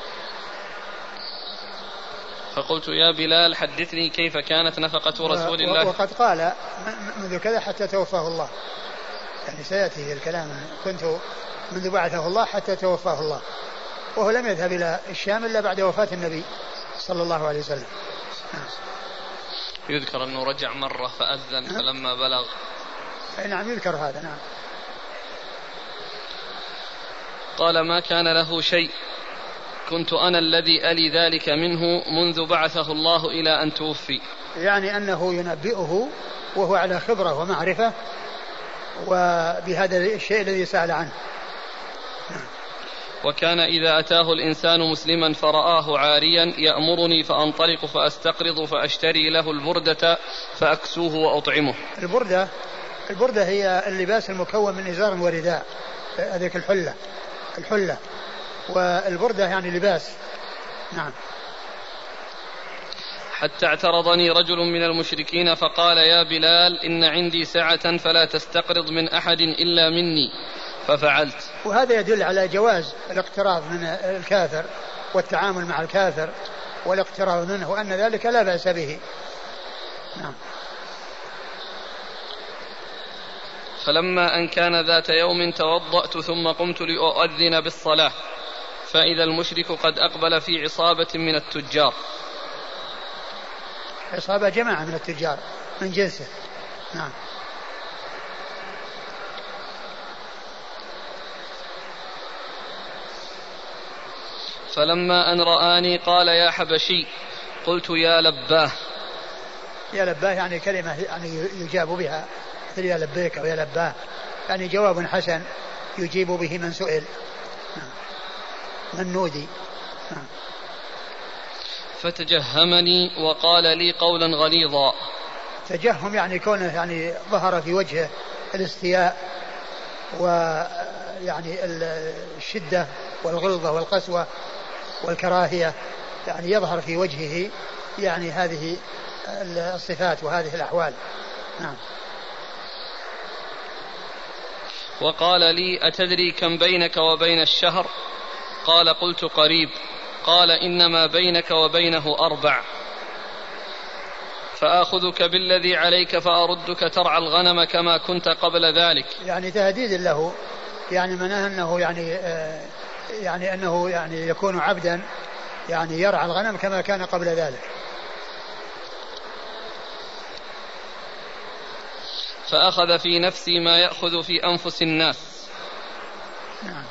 فقلت يا بلال حدثني كيف كانت نفقة رسول الله، وقد قال منذ كذا حتى توفاه الله، يعني سيأتي الكلام كنت منذ بعثه الله حتى توفاه الله، وهو لم يذهب إلى الشام إلا بعد وفاة النبي صلى الله عليه وسلم. يذكر أنه رجع مرة فأذن فلما بلغ، نعم يذكر هذا، نعم. قال ما كان له شيء، كنت أنا الذي ألي ذلك منه منذ بعثه الله إلى أن توفي، يعني أنه ينبئه وهو على خبرة ومعرفة وبهذا الشيء الذي سأل عنه. وكان إذا أتاه الإنسان مسلما فرآه عاريا يأمرني فأنطلق فأستقرض فأشتري له البردة فأكسوه وأطعمه. البردة البردة هي اللباس المكون من إزار ورداء، هذيك الحلة الحلة والبردة يعني لباس، نعم. حتى اعترضني رجل من المشركين فقال يا بلال إن عندي سعة فلا تستقرض من أحد إلا مني، ففعلت. وهذا يدل على جواز الاقتراض من الكافر والتعامل مع الكافر والاقتراض منه، وأن ذلك لا بأس به، نعم. فلما أن كان ذات يوم توضأت ثم قمت لأؤذن بالصلاة فإذا المشرك قد أقبل في عصابة من التجار. عصابة جماعة من التجار من جنسه. نعم. فلما أن رآني قال يا حبشي، قلت يا لباه. يا لباه يعني كلمة يعني يجاب بها، مثل يا لبيك أو يا لباه، يعني جواب حسن يجيب به من سئل من نودي. فتجهمني وقال لي قولا غليظا. تجهم يعني كونه يعني ظهر في وجهه الاستياء ويعني الشدة والغلظة والقسوة والكراهية، يعني يظهر في وجهه يعني هذه الصفات وهذه الأحوال. نعم. وقال لي أتدري كم بينك وبين الشهر؟ قال قلت قريب. قال إنما بينك وبينه أربع، فآخذك بالذي عليك فأردك ترعى الغنم كما كنت قبل ذلك. يعني تهديد له، يعني مناه أنه يعني آه يعني أنه يعني يكون عبدا يعني يرعى الغنم كما كان قبل ذلك. فأخذ في نفسي ما يأخذ في أنفس الناس. نعم.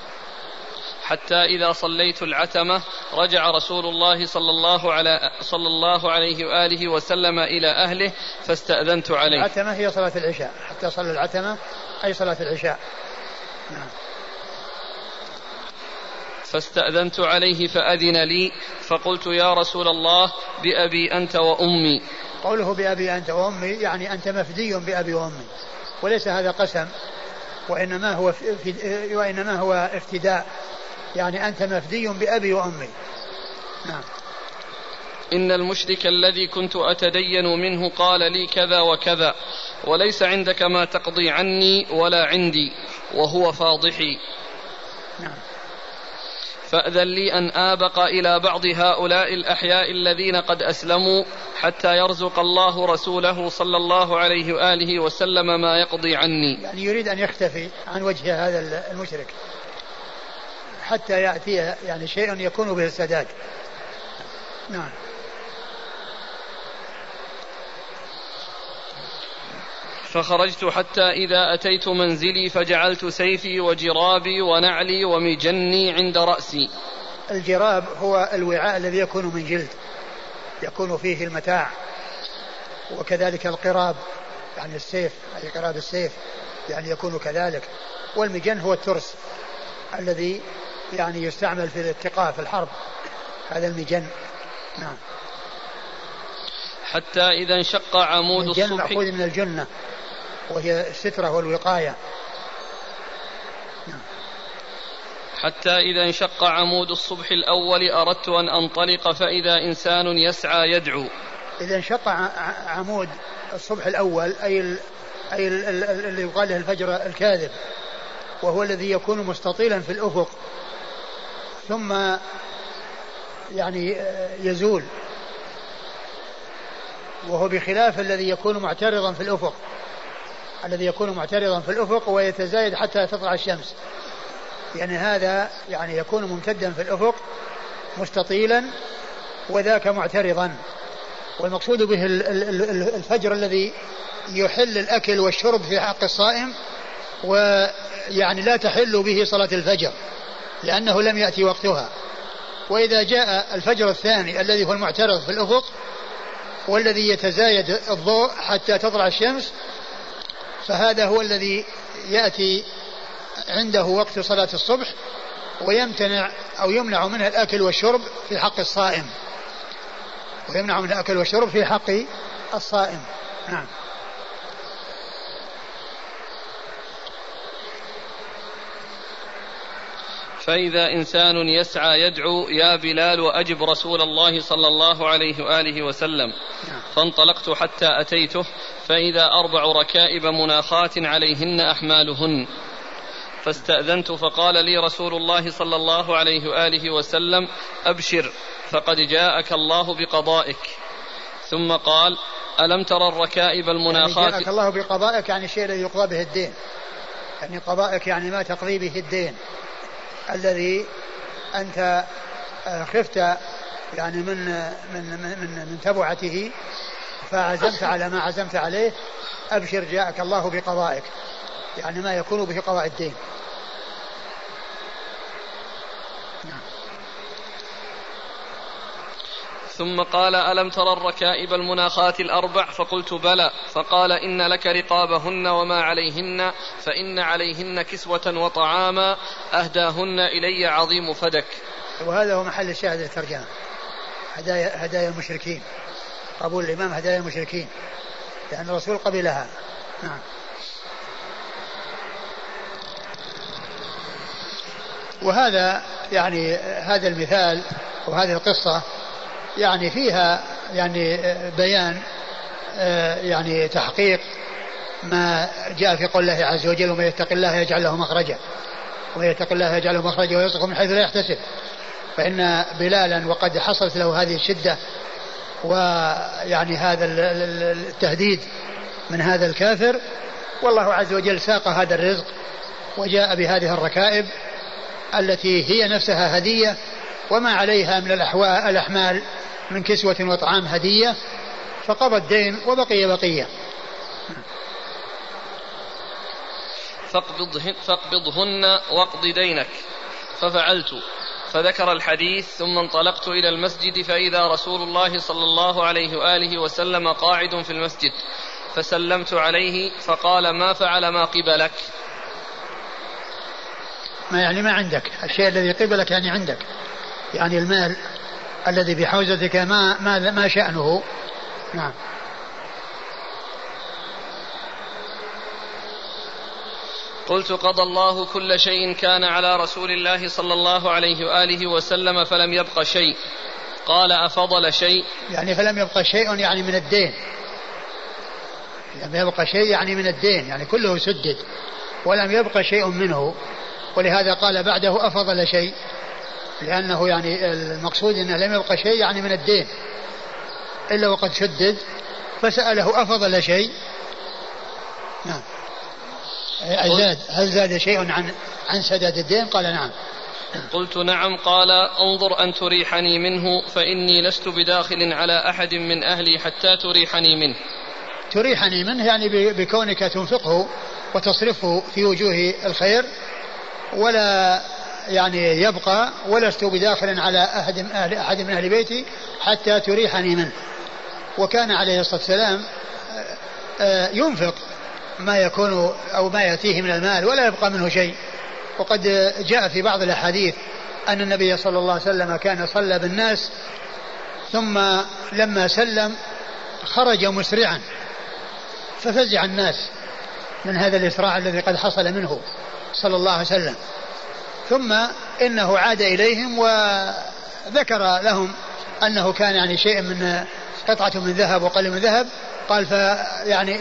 حتى إذا صليت العتمة رجع رسول الله صلى الله على صلى الله عليه وآله وسلم إلى أهله فاستأذنت عليه. العتمة هي صلاة العشاء، حتى صلى العتمة أي صلاة العشاء. نعم. فاستأذنت عليه فأذن لي، فقلت يا رسول الله بأبي أنت وأمي. قوله بأبي أنت وأمي يعني أنت مفدي بأبي وأمي، وليس هذا قسم، وإنما هو وإنما هو افتداء، يعني أنت مفدي بأبي وأمي. نعم. إن المشرك الذي كنت أتدين منه قال لي كذا وكذا، وليس عندك ما تقضي عني ولا عندي، وهو فاضحي. نعم. فأذن لي أن آبق إلى بعض هؤلاء الأحياء الذين قد أسلموا حتى يرزق الله رسوله صلى الله عليه وآله وسلم ما يقضي عني. يعني يريد أن يختفي عن وجه هذا المشرك حتى يأتي يعني شيء يكون به السداد. نعم. فخرجت حتى إذا أتيت منزلي فجعلت سيفي وجرابي ونعلي ومجني عند رأسي. الجراب هو الوعاء الذي يكون من جلد يكون فيه المتاع، وكذلك القراب يعني السيف، يعني قراب السيف يعني يكون كذلك. والمجن هو الترس الذي يعني يستعمل في الاتقاء في الحرب، هذا المجن. نعم. حتى إذا انشق عمود الصبح. المجن مأخوذ من الجنة وهي السترة والوقاية. حتى إذا انشق عمود الصبح الأول أردت أن أنطلق فإذا إنسان يسعى يدعو. إذا انشق عمود الصبح الأول أي, ال... أي ال... اللي يقال له الفجر الكاذب، وهو الذي يكون مستطيلا في الأفق ثم يعني يزول، وهو بخلاف الذي يكون معترضا في الأفق، الذي يكون معترضا في الأفق ويتزايد حتى تطلع الشمس. يعني هذا يعني يكون ممتدا في الأفق مستطيلا، وذاك معترضا. والمقصود به الفجر الذي يحل الأكل والشرب في حق الصائم، ويعني لا تحل به صلاة الفجر لأنه لم يأتي وقتها. وإذا جاء الفجر الثاني الذي هو المعترض في الأفق والذي يتزايد الضوء حتى تطلع الشمس، فهذا هو الذي يأتي عنده وقت صلاة الصبح ويمتنع أو يمنع منها الأكل والشرب في حق الصائم، ويمنع من الأكل والشرب في حق الصائم. نعم. فإذا إنسان يسعى يدعو يا بلال وأجب رسول الله صلى الله عليه وآله وسلم. فانطلقت حتى أتيته فإذا أربع ركائب مناخات عليهن أحمالهن، فاستأذنت فقال لي رسول الله صلى الله عليه وآله وسلم أبشر فقد جاءك الله بقضائك. ثم قال ألم ترى الركائب المناخات؟ يعني جاءك الله بقضائك يعني الشيء الذي يقضى به الدين، يعني قضائك يعني ما تقضي به الدين الذي أنت خفت يعني من من من من تبعته فعزمت على ما عزمت عليه، أبشر جاءك الله بقضائك، يعني ما يكون به قضاء الدين. ثم قال: ألم ترى الركائب المناخات الأربع؟ فقلت: بلى. فقال: إن لك رقابهن وما عليهن، فإن عليهن كسوة وطعاما أهداهن إلي عظيم فدك. وهذا هو محل الشاهد الترجمة، هدايا, هدايا المشركين، قبول الإمام هدايا المشركين، لأن يعني الرسول قبلها. نعم. وهذا يعني هذا المثال وهذه القصة يعني فيها يعني بيان يعني تحقيق ما جاء في قول الله عز وجل: ومن يتق الله يجعل له مخرجا ومن يتق الله يجعل له مخرجا ويرزقه من حيث لا يحتسب. فإن بلالا وقد حصلت له هذه الشدة ويعني هذا التهديد من هذا الكافر، والله عز وجل ساق هذا الرزق وجاء بهذه الركائب التي هي نفسها هدية وما عليها من الأحمال من كسوة وطعام هدية، فقضى الدين وبقي بقية. فاقبضهن, فاقبضهن واقض دينك. ففعلت، فذكر الحديث. ثم انطلقت إلى المسجد فإذا رسول الله صلى الله عليه وآله وسلم قاعد في المسجد، فسلمت عليه فقال: ما فعل ما قبلك؟ ما يعني ما عندك الشيء الذي قبلك، يعني عندك يعني المال الذي بحوزتك ما ما ما شأنه. نعم. قلت: قضى الله كل شيء كان على رسول الله صلى الله عليه وآله وسلم فلم يبق شيء. قال: أفضل شيء؟ يعني فلم يبق شيء يعني من الدين، لم يبق شيء يعني من الدين، يعني كله سدد ولم يبق شيء منه، ولهذا قال بعده: أفضل شيء، لأنه يعني المقصود أنه لم يبق شيء يعني من الدين إلا وقد شدد، فسأله أفضل شيء. نعم. أزاد هل زاد شيء عن عن سداد الدين؟ قال: نعم. قلت: نعم. قال: انظر أن تريحني منه، فإني لست بداخل على أحد من أهلي حتى تريحني منه. تريحني منه يعني بكونك تنفقه وتصرفه في وجوه الخير، ولا يعني يبقى، ولست بداخل على أحد من أهل بيتي حتى تريحني منه. وكان عليه الصلاة والسلام ينفق ما يكون أو ما يأتيه من المال ولا يبقى منه شيء، وقد جاء في بعض الأحاديث أن النبي صلى الله عليه وسلم كان صلى بالناس ثم لما سلم خرج مسرعا ففزع الناس من هذا الإسراع الذي قد حصل منه صلى الله عليه وسلم، ثم إنه عاد إليهم وذكر لهم أنه كان يعني شيء من قطعة من ذهب وقل من ذهب، قال: فيعني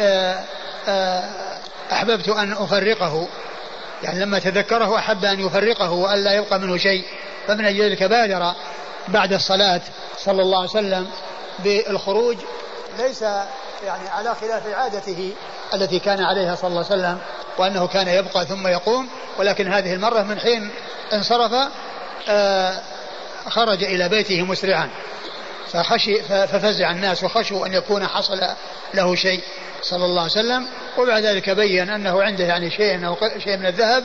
أحببت أن أفرقه، يعني لما تذكره أحب أن يفرقه وأن لا يبقى منه شيء، فمن أجل ذلك بادر بعد الصلاة صلى الله عليه وسلم بالخروج، ليس يعني على خلاف عادته التي كان عليها صلى الله عليه وسلم وأنه كان يبقى ثم يقوم، ولكن هذه المرة من حين انصرف خرج إلى بيته مسرعا فخشي ففزع الناس وخشوا أن يكون حصل له شيء صلى الله عليه وسلم، وبعد ذلك بين أنه عنده يعني شيء أو شيء من الذهب،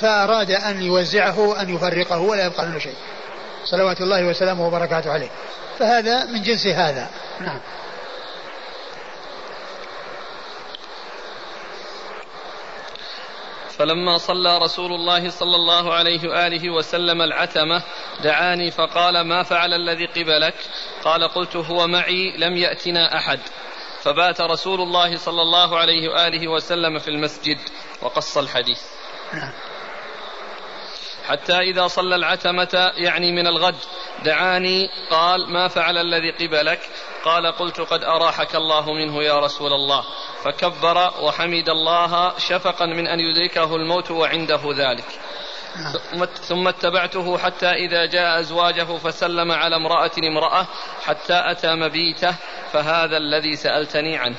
فأراد أن يوزعه أن يفرقه ولا يبقى منه شيء صلوات الله وسلامه وبركاته عليه، فهذا من جنس هذا. نعم. فلما صلى رسول الله صلى الله عليه وآله وسلم العتمة دعاني فقال: ما فعل الذي قبلك؟ قال: قلت: هو معي لم يأتنا أحد. فبات رسول الله صلى الله عليه وآله وسلم في المسجد وقص الحديث حتى إذا صلى العتمة يعني من الغد دعاني قال: ما فعل الذي قبلك؟ قال: قلت: قد أراحك الله منه يا رسول الله. فكبر وحمد الله شفقا من أن يدركه الموت وعنده ذلك. ثم اتبعته حتى إذا جاء أزواجه فسلم على امرأة امرأة حتى أتى مبيته، فهذا الذي سألتني عنه.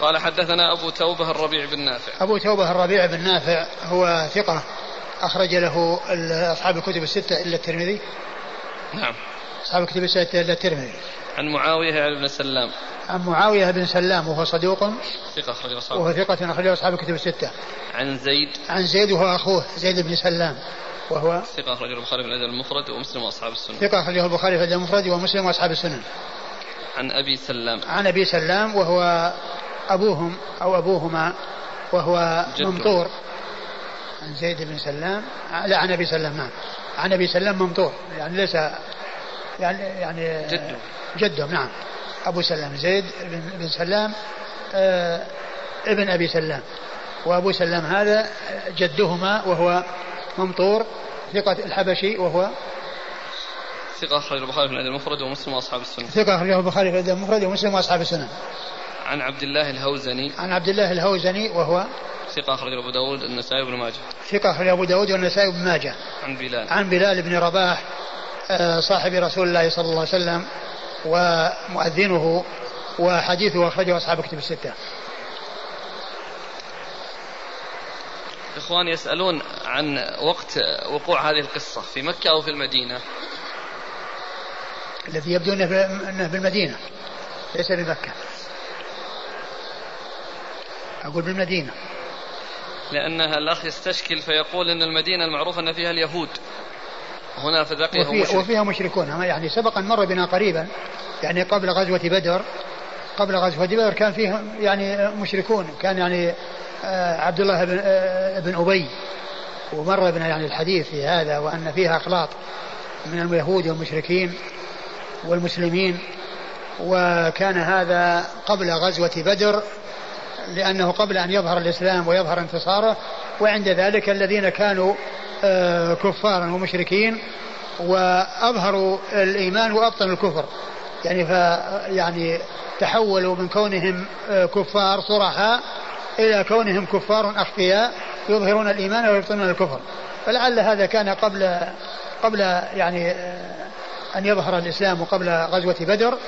قال: حدثنا أبو توبة الربيع بن نافع. أبو توبة الربيع بن نافع هو ثقة أخرج له أصحاب الكتب الستة إلا الترمذي. نعم أصحاب الكتب الستة إلا الترمذي. عن معاوية بن سلام. عن معاوية بن سلام وهو صدوق ثقة أخرجه أصحاب. وهو ثقة أخرجه أصحاب الكتب الستة. عن زيد. عن زيد وهو أخوه زيد بن سلام وهو ثقة أخرجه البخاري في الأدب المفرد ومسلم وأصحاب السنن. ثقة أخرجه البخاري في الأدب المفرد ومسلم وأصحاب السنن. عن أبي سلام. عن أبي سلام وهو أبوهم أو أبوهما وهو ممطور. عن زيد بن سلام لا عن أبي سلام نعم عن أبي سلام ممطور يعني ليس يعني يعني جده جده نعم أبو سلام زيد بن سلام آه ابن أبي سلام وأبو سلام هذا جدهما وهو ممطور ثقة الحبشي وهو ثقة أخرجه البخاري في الأدب المفرد ومسلم وأصحاب السنن. ثقة أخرجه البخاري في الأدب المفرد ومسلم وأصحاب السنن. عن عبد الله الهوزني. عن عبد الله الهوزني وهو ثقة أخرجه أبو داود والنسائي وابن ماجه. ثقة أخرجه أبو داود والنسائي وابن ماجه. عن بلال. عن بلال بن رباح صاحب رسول الله صلى الله عليه وسلم ومؤذنه وحديثه أخرجه أصحاب كتب الستة. إخوان يسألون عن وقت وقوع هذه القصة في مكة أو في المدينة؟ الذي يبدو أنه في المدينة ليس بمكة. أقول بالمدينة لأنها الأخ يستشكل فيقول أن المدينة المعروف أن فيها اليهود هنا فبقيهم وفي مشرك. وفيها مشركون يعني سبقا مر بنا قريبا يعني قبل غزوة بدر قبل غزوة بدر كان فيها يعني مشركون كان يعني عبد الله بن, بن أبي ومر بنا يعني الحديث في هذا وأن فيها أخلاط من اليهود والمشركين والمسلمين وكان هذا قبل غزوة بدر لأنه قبل أن يظهر الإسلام ويظهر انتصاره وعند ذلك الذين كانوا كفارا ومشركين وأظهروا الإيمان وأبطنوا الكفر يعني ف يعني تحولوا من كونهم كفار صرحاء إلى كونهم كفار أخفياء يظهرون الإيمان ويبطنون الكفر فلعل هذا كان قبل قبل يعني أن يظهر الإسلام وقبل غزوة بدر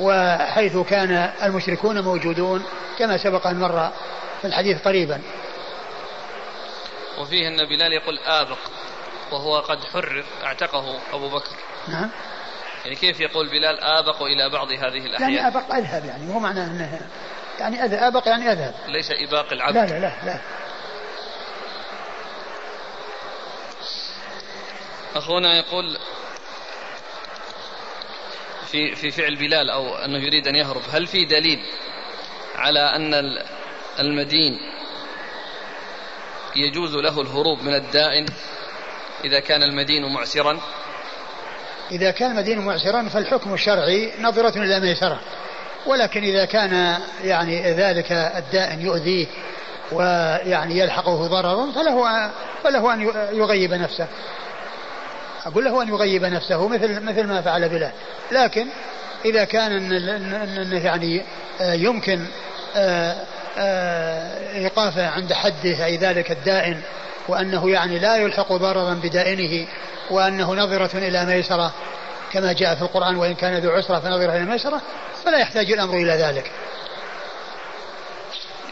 وحيث كان المشركون موجودون كما سبق أن مر في الحديث قريبا. وفيه أن بلال يقول آبق وهو قد حرر اعتقه أبو بكر. نعم يعني كيف يقول بلال آبق إلى بعض هذه الأحيان؟ يعني آبق أذهب يعني مو معنى أنه يعني أذهب آبق يعني أذهب ليس إباق العبد لا لا لا, لا. أخونا يقول في في فعل بلال أو أنه يريد أن يهرب هل في دليل على أن المدين يجوز له الهروب من الدائن إذا كان المدين معسرا؟ إذا كان المدين معسرا فالحكم الشرعي نظرة إلى ما يسره ولكن إذا كان يعني ذلك الدائن يؤذيه ويعني يلحقه ضرر فله فله أن يغيب نفسه أقول له أن يغيب نفسه مثل مثل ما فعل بلال لكن إذا كان يعني يمكن إيقافه عند حده أي ذلك الدائن وأنه يعني لا يلحق ضررا بدائنه وأنه نظرة إلى ميسرة كما جاء في القرآن وإن كان ذو عسرة فنظرة إلى ميسرة فلا يحتاج الأمر إلى ذلك.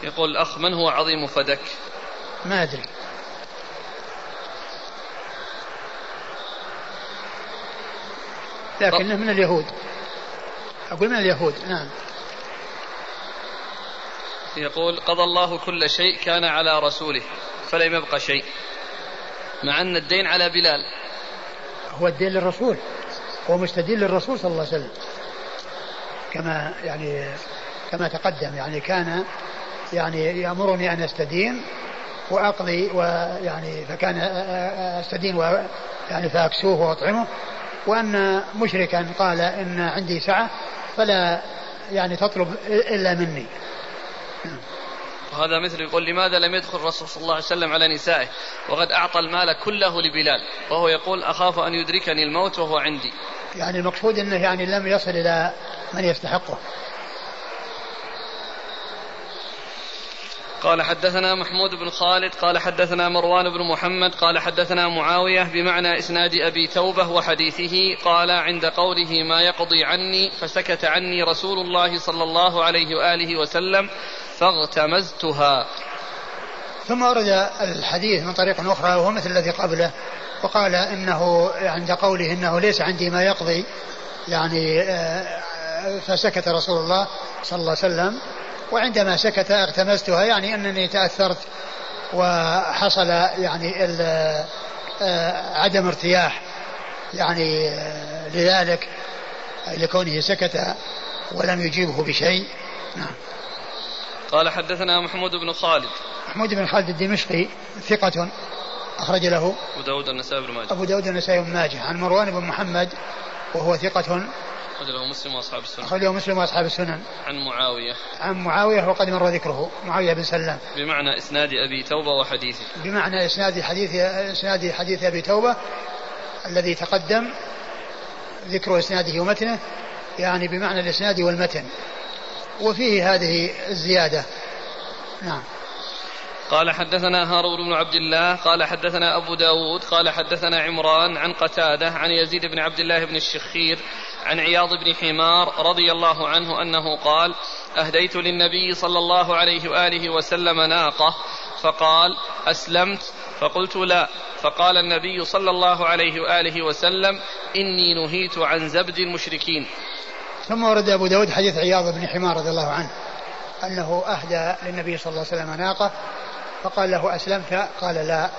يقول الأخ من هو عظيم فدك؟ ما أدري. لكنه من اليهود أقول من اليهود. نعم يقول قضى الله كل شيء كان على رسوله فلم يبقى شيء مع أن الدين على بلال. هو الدين للرسول هو مستدين للرسول صلى الله عليه وسلم كما يعني كما تقدم يعني كان يعني يأمرني أن أستدين وأقضي ويعني فكان أستدين ويعني فأكسوه وأطعمه وأن مشركا قال إن عندي سعة فلا يعني تطلب إلا مني. وهذا مثل يقول لماذا لم يدخل الرسول صلى الله عليه وسلم على نسائه وقد أعطى المال كله لبلال وهو يقول أخاف أن يدركني الموت وهو عندي يعني المقصود أنه يعني لم يصل إلى من يستحقه. قال حدثنا محمود بن خالد قال حدثنا مروان بن محمد قال حدثنا معاوية بمعنى إسناد أبي توبة وحديثه قال عند قوله ما يقضي عني فسكت عني رسول الله صلى الله عليه وآله وسلم فاغتمزتها ثم أورد الحديث من طريق أخرى وهو مثل الذي قبله, وقال إنه عند قوله إنه ليس عندي ما يقضي يعني فسكت رسول الله صلى الله عليه وسلم, وعندما سكت اغتمستها يعني أنني تأثرت وحصل يعني عدم ارتياح يعني لذلك لكونه سكت ولم يجيبه بشيء. قال حدثنا محمود بن خالد, محمود بن خالد الدمشقي ثقة أخرج له أبو داود النسائي بن ماجه, أبو داود النسائي بن ماجه عن مروان بن محمد وهو ثقة أخرج له مسلم وأصحاب السنن, أخرج له مسلم وأصحاب السنن عن معاوية, عن معاوية وقد مر ذكره, معاوية بن سلام, بمعنى إسناد أبي توبة وحديثه, بمعنى إسناد حديث إسناد حديث أبي توبة الذي تقدم ذكر إسناده ومتنه, يعني بمعنى الإسناد والمتن, وفيه هذه الزيادة. نعم. قال حدثنا هارون بن عبد الله قال حدثنا أبو داود قال حدثنا عمران عن قتادة عن يزيد بن عبد الله بن الشخير عن عياض بن حمار رضي الله عنه أنه قال أهديت للنبي صلى الله عليه وآله وسلم ناقة فقال أسلمت فقلت لا, فقال النبي صلى الله عليه وآله وسلم إني نهيت عن زبد المشركين. ثم ورد أبو داود حديث عياض بن حمار رضي الله عنه أنه أهدى للنبي صلى الله عليه وسلم ناقة فقال له أسلمت قال لا,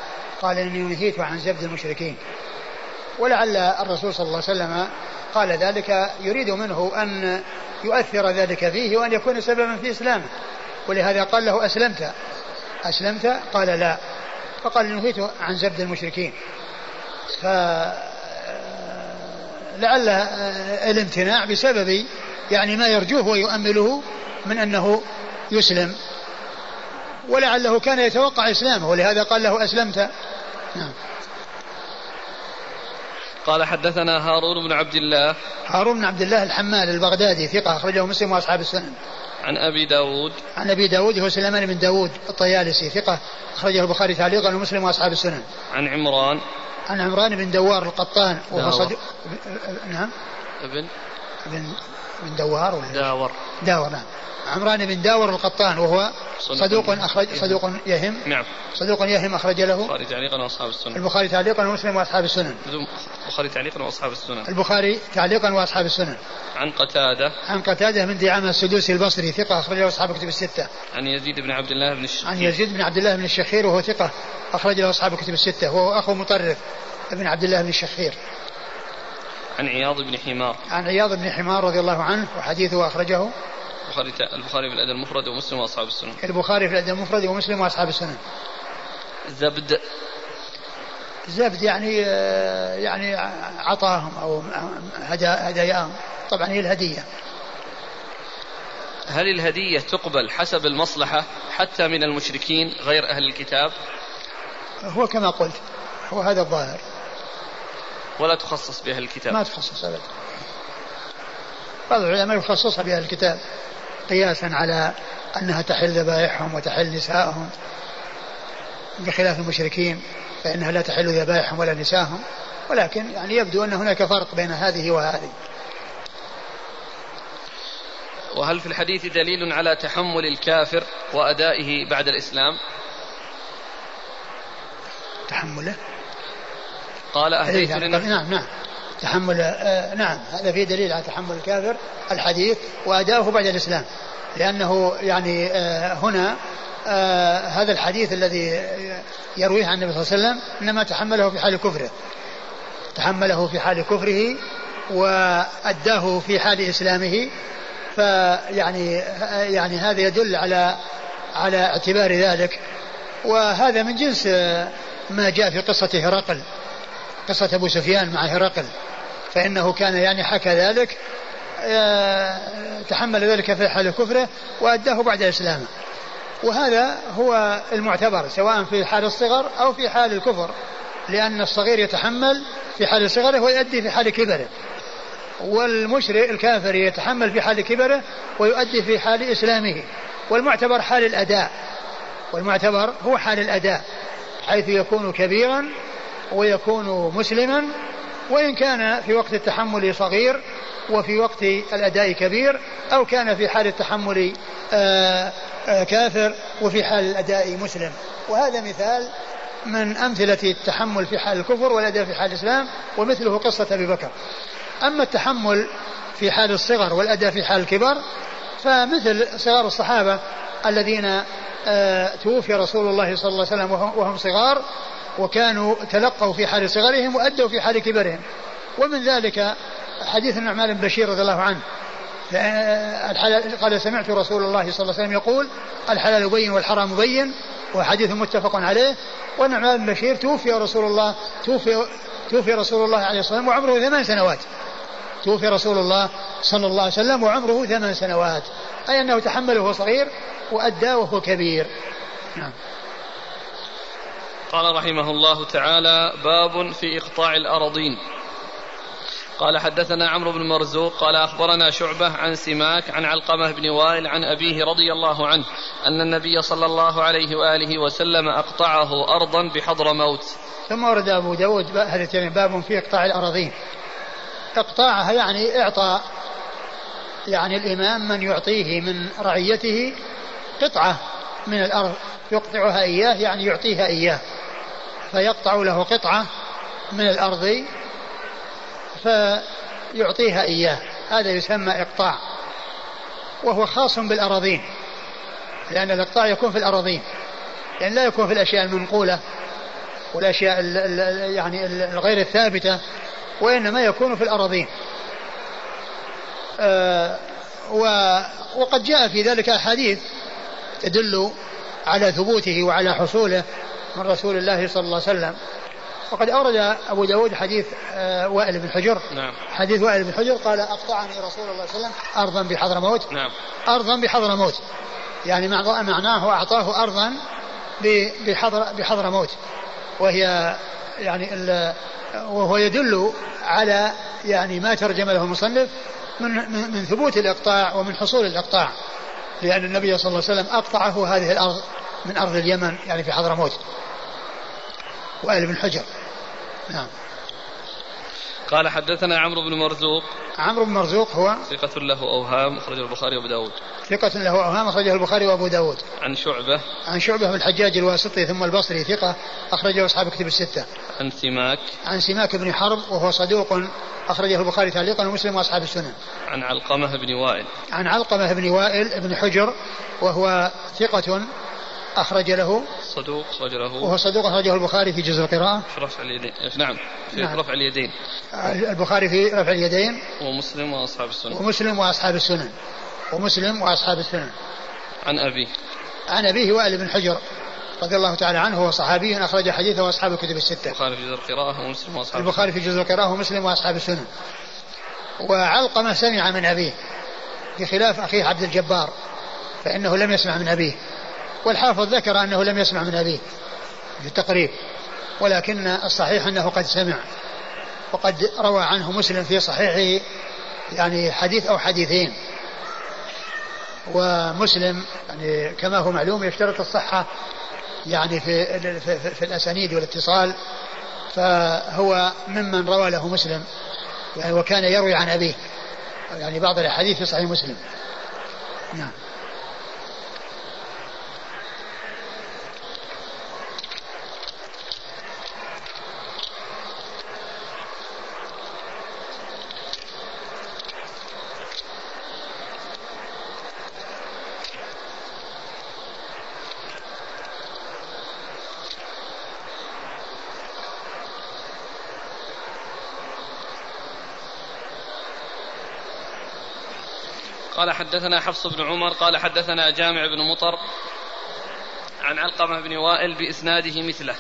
قال إني نهيت عن زبد المشركين, ولعل الرسول صلى الله عليه وسلم قال ذلك يريد منه أن يؤثر ذلك فيه وأن يكون سببا في إسلامه, ولهذا قال له أسلمت أسلمت قال لا, فقال نهيت عن زبد المشركين, فلعل الامتناع بسبب يعني ما يرجوه ويؤمله من أنه يسلم, ولعله كان يتوقع إسلامه ولهذا قال له أسلمت. نعم. قال حدثنا هارون بن عبد الله, هارون بن عبد الله الحمال البغدادي ثقة أخرجه مسلم وأصحاب السنن, عن أبي داود, عن أبي داود هو سليمان بن داود الطيالسي ثقة أخرجه البخاري تعليقا ومسلم وأصحاب السنن, عن عمران, عن عمران بن دوار القطان وهو صدوق. نعم. ابن ابن بن دوار ولا داور داور نعم. عمران بن داور القطان وهو صدوق أخرج صدوق يهم نعم صدوق يهم أخرج له البخاري تعليقا وأصحاب السنن, البخاري تعليقا ومسلم وأصحاب السنن, البخاري تعليقا وأصحاب السنن, البخاري تعليقا وأصحاب السنن, عن قتادة, عن قتادة من دعامة السدوسي البصري ثقة أخرجه أصحاب كتب الستة, عن يزيد بن عبد الله بن الشخير, عن يزيد بن عبد الله بن الشخير وهو ثقة أخرجه أصحاب كتب الستة, وهو أخو مطرف ابن عبد الله بن الشخير, عن عياض بن حمار, عن عياض بن حمار رضي الله عنه وحديثه أخرجه البخاري في الأدب المفرد ومسلم وأصحاب السنن, البخاري في الأدب المفرد ومسلم وأصحاب السنن. زبد, زبد يعني يعني عطاهم أو هداياهم, طبعا هي الهدية. هل الهدية تقبل حسب المصلحة حتى من المشركين غير أهل الكتاب؟ هو كما قلت هو هذا الظاهر, ولا تخصص بأهل الكتاب, ما تخصص أبدا, بعض العلماء يخصصها بأهل الكتاب قياسا على أنها تحل ذبائحهم وتحل نساءهم, بخلاف المشركين فإنها لا تحل ذبائحهم ولا نساءهم, ولكن يعني يبدو أن هناك فرق بين هذه وهذه. وهل في الحديث دليل على تحمل الكافر وأدائه بعد الإسلام؟ تحمله قال أهديت لنا نعم نعم تحمل آه نعم هذا فيه دليل على تحمل الكافر الحديث وأداؤه بعد الإسلام, لأنه يعني آه هنا آه هذا الحديث الذي يرويه عن النبي صلى الله عليه وسلم إنما تحمله في حال كفره, تحمله في حال كفره وأداه في حال إسلامه, فيعني آه يعني هذا يدل على على اعتبار ذلك, وهذا من جنس آه ما جاء في قصة هرقل, قصة أبو سفيان مع هرقل, فإنه كان يعني حكى ذلك تحمل ذلك في حال كفره وأداه بعد إسلامه, وهذا هو المعتبر سواء في حال الصغر أو في حال الكفر, لأن الصغير يتحمل في حال صغره ويؤدي في حال كبره, والمشرك الكافر يتحمل في حال كبره ويؤدي في حال إسلامه, والمعتبر حال الأداء, والمعتبر هو حال الأداء حيث يكون كبيرا ويكون مسلما, وإن كان في وقت التحمل صغير وفي وقت الأداء كبير, أو كان في حال التحمل كافر وفي حال الأداء مسلم. وهذا مثال من أمثلة التحمل في حال الكفر والأداء في حال الإسلام، ومثله قصة أبي بكر. أما التحمل في حال الصغر والأداء في حال الكبر فمثل صغار الصحابة الذين توفي رسول الله صلى الله عليه وسلم وهم صغار، وكانوا تلقوا في حال صغرهم وأدوا في حال كبرهم. ومن ذلك حديث النعمان بن بشير رضي الله عنه قال سمعت رسول الله صلى الله عليه وسلم يقول الحلال بين والحرام بين، وحديث متفق عليه. والنعمان بن بشير توفي رسول الله توفي, توفي رسول الله عليه الصلاة والسلام وعمره ثمان سنوات توفي رسول الله صلى الله عليه وسلم وعمره ثمان سنوات أي أنه تحمله وهو صغير وأدى وهو كبير. نعم. قال رحمه الله تعالى: باب في إقطاع الأراضين. قال: حدثنا عمرو بن مرزوق قال: أخبرنا شعبة عن سماك عن علقمة بن وائل عن أبيه رضي الله عنه أن النبي صلى الله عليه وآله وسلم أقطعه أرضا بحضرموت. ثم ورد أبو داود باب في إقطاع الأراضين. إقطاعها يعني إعطاء، يعني الإمام من يعطيه من رعيته قطعة من الأرض يقطعها إياه، يعني يعطيها إياه، فيقطع له قطعة من الأرض فيعطيها إياه. هذا يسمى إقطاع، وهو خاص بالأراضين، لأن الإقطاع يكون في الأراضين، يعني لا يكون في الأشياء المنقولة والأشياء يعني الغير الثابتة، وإنما يكون في الأراضين. آه وقد جاء في ذلك أحاديث تدل على ثبوته وعلى حصوله من رسول الله صلى الله عليه وسلم. وقد أورد أبو داود حديث آه وائل بن حجر. نعم. حديث وائل بن حجر قال: أقطعني رسول الله صلى الله عليه وسلم أرضا بحضرموت. نعم. أرضا بحضرموت يعني معناه أعطاه أرضا بحضر بحضرموت، وهي يعني وهو يدل على يعني ما ترجم له المصنف من من ثبوت الإقطاع ومن حصول الإقطاع، لأن النبي صلى الله عليه وسلم أقطعه هذه الأرض من أرض اليمن، يعني في حضرموت، وآل بن حجر. نعم. قال: حدثنا عمرو بن مرزوق. عمرو بن مرزوق هو ثقة له أوهام أخرجه البخاري وأبو داود. ثقة له أوهام أخرجه البخاري وأبو داود. عن شعبة. عن شعبة بن الحجاج الواسطي ثم البصري ثقة أخرجه أصحاب كتب الستة. عن سماك. عن سماك بن حرب وهو صدوق أخرجه البخاري تعليقا ومسلم وأصحاب السنن. عن علقمة بن وائل. عن علقمة بن وائل بن حجر وهو ثقة أخرج له صدوق أخرج له وهو صدوق أخرجه البخاري في جزء القراءة في رفع اليدين. نعم في نعم. رفع اليدين البخاري في رفع اليدين ومسلم وأصحاب السنن ومسلم وأصحاب السنن ومسلم وأصحاب السنن. عن أبيه. عن أبيه وائل بن حجر رضي الله تعالى عنه، هو صحابي أخرج حديثه وأصحاب الكتب الستة. البخاري في جزء القراءة ومسلم وأصحاب البخاري في جزء القراءة ومسلم وأصحاب السنن. وعلقمة سمع من أبيه بخلاف أخيه عبد الجبار فإنه لم يسمع من أبيه، والحافظ ذكر أنه لم يسمع من أبيه في التقريب، ولكن الصحيح أنه قد سمع، وقد روى عنه مسلم في صحيحه يعني حديث أو حديثين. ومسلم يعني كما هو معلوم يشترط الصحة يعني في, في, في, في الأسانيد والاتصال، فهو ممن روى له مسلم يعني وكان يروي عن أبيه يعني بعض الحديث في صحيح مسلم. نعم. قال: حدثنا حفص بن عمر قال: حدثنا جامع بن مطر عن علقمة بن وائل بإسناده مثله.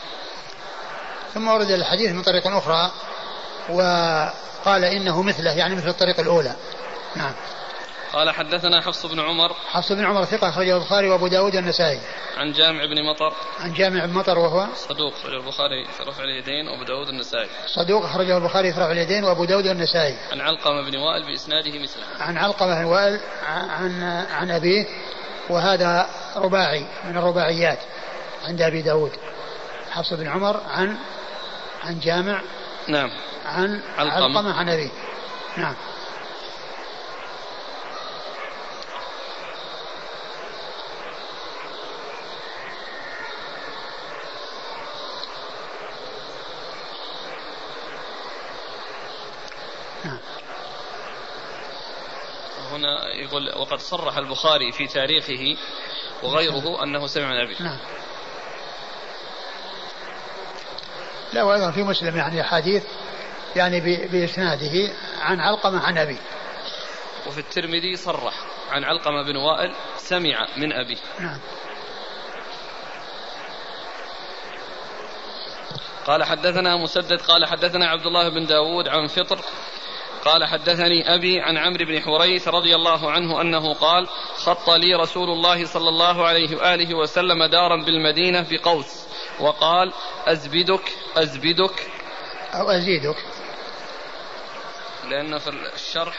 ثم ورد الحديث من طريق أخرى وقال إنه مثله، يعني مثل الطريق الأولى. نعم. قال: حدثنا حفص بن عمر. حفص بن عمر ثقة أخرجه البخاري وأبو داود والنسائي. عن جامع بن مطر. عن جامع بن مطر وهو صدوق أخرجه البخاري في رفع اليدين وأبو داود والنسائي. صدوق أخرجه البخاري في رفع اليدين وأبو داود والنسائي. عن علقمة بن وائل بإسناده مثله. عن علقمة بن وائل عن عن أبيه، وهذا رباعي من الرباعيات عند أبي داود. حفص بن عمر عن عن جامع. نعم. عن علقمة عن أبيه. نعم. هنا يقول وقد صرح البخاري في تاريخه وغيره أنه سمع من أبيه. نعم. لا وأيضا في مسلم يعني حديث يعني بإسناده عن علقمة عن أبيه. وفي الترمذي صرح عن علقمة بن وائل سمع من أبيه. نعم. قال حدثنا مسدد قال حدثنا عبد الله بن داود عن فطر قال حدثني أبي عن عمرو بن حريث رضي الله عنه أنه قال خط لي رسول الله صلى الله عليه وآله وسلم دارا بالمدينة بقوس وقال أزبدك أزبدك أو أزيدك، لأن في الشرح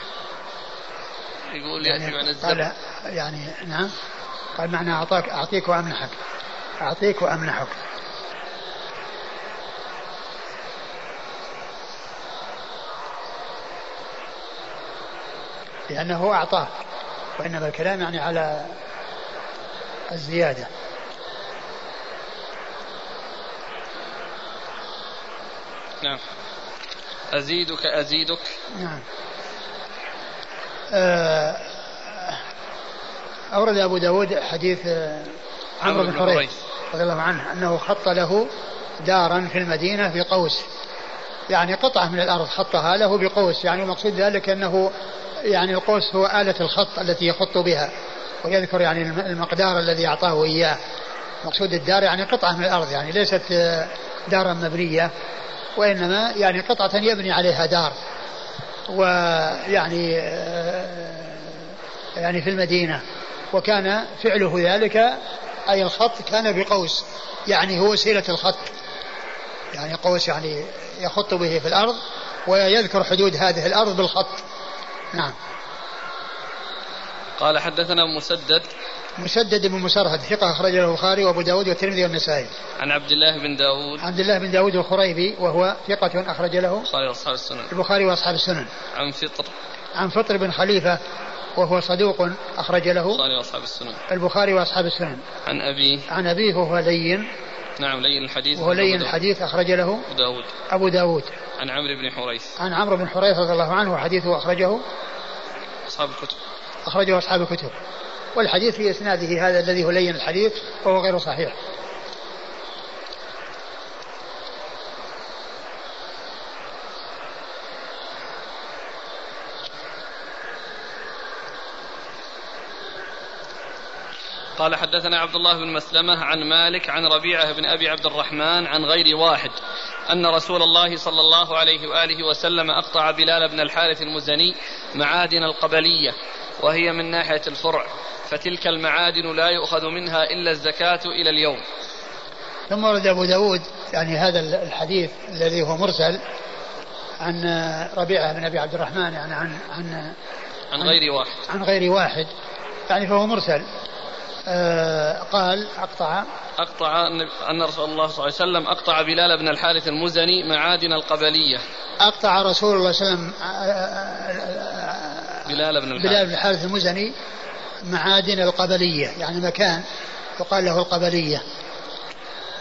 يقول يعني يأتي عن الزبد يعني. نعم قال معنى أعطاك أعطيك وأمنحك أعطيك وأمنحك. لأنه أعطاه، وإنما الكلام يعني على الزيادة. نعم أزيدك أزيدك. نعم. أورد أبو داود حديث عمرو بن حريث رضي الله عنه أنه خط له دارا في المدينة في قوس، يعني قطعة من الأرض خطها له بقوس، يعني المقصود ذلك أنه يعني القوس هو آلة الخط التي يخط بها، ويذكر يعني المقدار الذي أعطاه إياه. مقصود الدار يعني قطعة من الأرض، يعني ليست دارا مبنية، وإنما يعني قطعة يبني عليها دار، ويعني يعني في المدينة. وكان فعله ذلك أي الخط كان بقوس، يعني هو وسيلة الخط، يعني قوس يعني يخط به في الأرض ويذكر حدود هذه الأرض بالخط. نعم. قال حدثنا مسدد مسدد بن مسرهد ثقة أخرج له البخاري وأبو داود والترمذي والنسائي. عن عبد الله بن داود عبد الله بن داود الخريبي وهو ثقة أخرج له البخاري وأصحاب السنن. عن فطر عن فطر بن خليفة وهو صدوق أخرج له البخاري وأصحاب السنن. عن أبيه عن أبيه وهو لين نعم لين الحديث وهو لين الحديث أخرج له داود. أبو داود عن عمرو بن حريث عن عمرو بن حريث رضي الله عنه وحديثه أخرجه أصحاب الكتب أخرجه أصحاب الكتب. والحديث في إسناده هذا الذي هو لين الحديث وهو غير صحيح. قال حدثنا عبد الله بن مسلمة عن مالك عن ربيعة بن أبي عبد الرحمن عن غير واحد أن رسول الله صلى الله عليه وآله وسلم أقطع بلال بن الحارث المزني معادن القبلية وهي من ناحية الفرع، فتلك المعادن لا يؤخذ منها إلا الزكاة إلى اليوم. ثم ورد أبو داود يعني هذا الحديث الذي هو مرسل عن ربيعة بن أبي عبد الرحمن يعني عن عن عن غير واحد عن غير واحد يعني فهو مرسل. قال أقطع أقطع أن رسول الله صلى الله عليه وسلم أقطع بلال بن الحارث المزني معادن القبلية. أقطع رسول الله صلى الله عليه وسلم بلال بن الحارث, بلال بن الحارث المزني معادن القبلية، يعني مكان يقال له القبلية.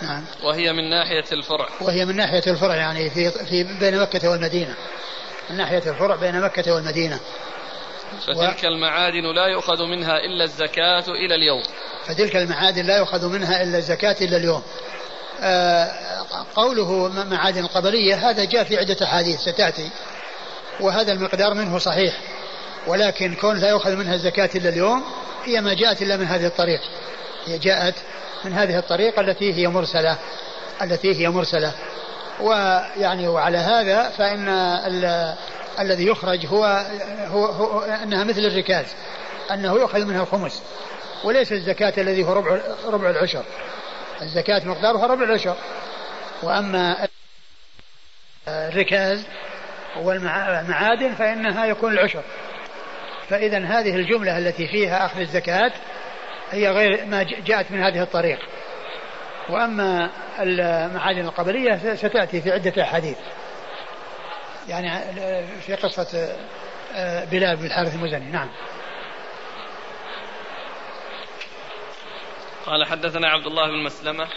نعم. وهي من ناحية الفرع وهي من ناحية الفرع يعني في في بين مكة والمدينة، من ناحية الفرع بين مكة والمدينة. فتلك و... المعادن لا يؤخذ منها إلا الزكاة إلى اليوم. فتلك المعادن لا يؤخذ منها إلا الزكاة إلى اليوم. آه قوله معادن القبلية هذا جاء في عدة حديث ستأتي، وهذا المقدار منه صحيح، ولكن كون لا يؤخذ منها الزكاة إلا اليوم هي ما جاءت إلا من هذه الطريق، هي جاءت من هذه الطريقة التي هي مرسلة التي هي مرسلة ويعني وعلى هذا فإن ال الذي يخرج هو, هو, هو أنها مثل الركاز، أنه يؤخذ منها الخمس وليس الزكاة الذي هو ربع, ربع العشر. الزكاة مقدارها ربع العشر، وأما الركاز والمعادن فإنها يكون العشر. فإذا هذه الجملة التي فيها أخذ الزكاة هي غير ما جاءت من هذه الطريق، وأما المعادن القبلية ستأتي في عدة أحاديث يعني في قصة بلال بن الحارث المزني. نعم. قال حدثنا عبد الله بن مسلمة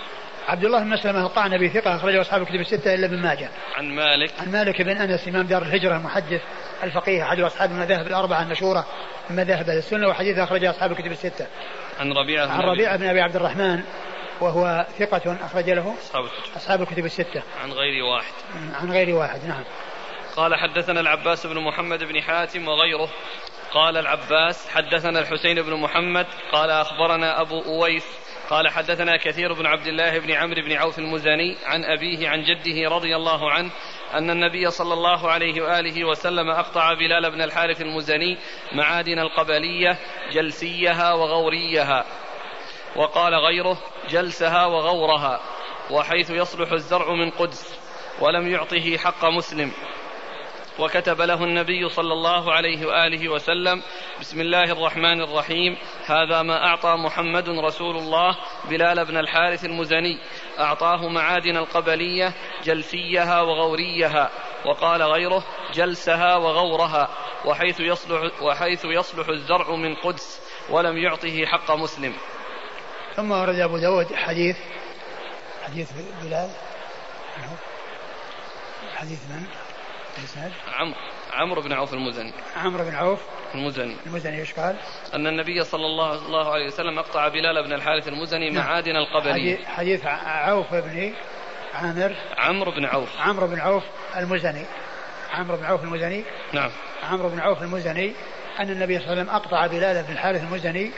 عبد الله بن مسلمة القعنبي بثقة أخرجه أصحاب الكتب الستة إلا ابن ماجه. عن مالك عن مالك بن أنس إمام دار الهجرة محدث الفقيه أحد أصحاب المذاهب الأربعة المشهورة من مذاهب السنة، وحديث أخرجه أصحاب الكتب الستة. عن ربيعة عن ربيعة بن أبي عبد الرحمن وهو ثقة أخرج له أصحاب الكتب, أصحاب الكتب الستة عن غير واحد عن غير واحد نعم. قال حدثنا العباس بن محمد بن حاتم وغيره قال العباس حدثنا الحسين بن محمد قال أخبرنا أبو أويس قال حدثنا كثير بن عبد الله بن عمرو بن عوف المزني عن أبيه عن جده رضي الله عنه أن النبي صلى الله عليه وآله وسلم أقطع بلال بن الحارث المزني معادن القبلية جلسيها وغوريها، وقال غيره جلسها وغورها، وحيث يصلح الزرع من قدس، ولم يعطه حق مسلم. وكتب له النبي صلى الله عليه وآله وسلم: بسم الله الرحمن الرحيم، هذا ما أعطى محمد رسول الله بلال بن الحارث المزني، أعطاه معادن القبلية جلسيها وغوريها، وقال غيره جلسها وغورها، وحيث يصلح, وحيث يصلح الزرع من قدس، ولم يعطه حق مسلم. ثم ورد أبو داود حديث حديث بلال حديث من؟ عمرو عمرو بن عوف المزني عمرو بن عوف المزني المزني ايش قال؟ ان النبي صلى الله عليه وسلم اقطع بلال بن الحارث المزني نعم. معادن القبلية. حديث عوف بن عامر عمرو بن عوف عمرو بن عوف المزني عمرو بن عوف المزني نعم عمرو بن عوف المزني ان النبي صلى الله عليه وسلم اقطع بلال بن الحارث المزني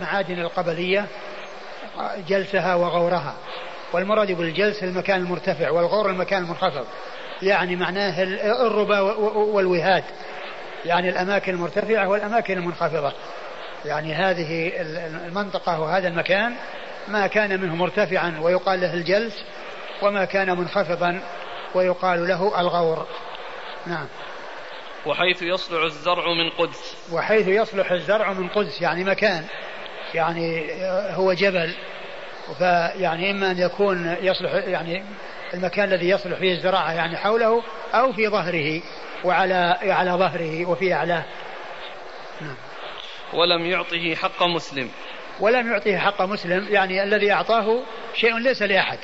معادن القبلية جلسها وغورها، والمراد بالجلس المكان المرتفع، والغور المكان المنخفض، يعني معناه الربا والوهاد، يعني الأماكن المرتفعة والأماكن المنخفضة، يعني هذه المنطقة وهذا المكان ما كان منه مرتفعا ويقال له الجلس، وما كان منخفضا ويقال له الغور. نعم. وحيث يصلح الزرع من قدس وحيث يصلح الزرع من قدس يعني مكان، يعني هو جبل، فيعني إما أن يكون يصلح يعني المكان الذي يصلح فيه الزراعة يعني حوله، أو في ظهره وعلى على ظهره وفي أعلاه. ولم يعطه حق مسلم ولم يعطه حق مسلم يعني الذي أعطاه شيء ليس لأحد،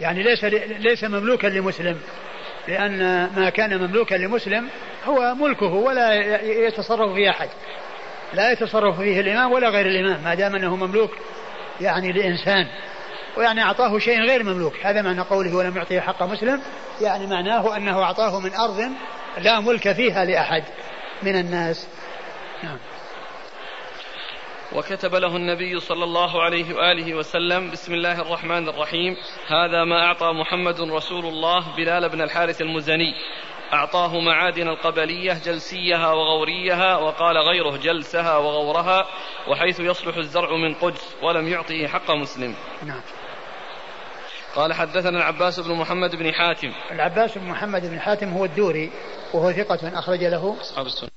يعني ليس ليس مملوكا لمسلم، لأن ما كان مملوكا لمسلم هو ملكه ولا يتصرف فيه أحد، لا يتصرف فيه الإمام ولا غير الإمام، ما دام أنه مملوك يعني لإنسان، ويعني أعطاه شيء غير مملوك. هذا معنى قوله ولم يعطيه حق مسلم، يعني معناه أنه أعطاه من أرض لا ملك فيها لأحد من الناس. نعم. وكتب له النبي صلى الله عليه وآله وسلم: بسم الله الرحمن الرحيم، هذا ما أعطى محمد رسول الله بلال بن الحارث المزني، أعطاه معادن القبلية جلسيها وغوريها، وقال غيره جلسها وغورها، وحيث يصلح الزرع من قدس، ولم يعطيه حق مسلم. نعم. قال حدثنا العباس بن محمد بن حاتم العباس بن محمد بن حاتم هو الدوري، وهو ثقة أخرج له أصحاب السنة.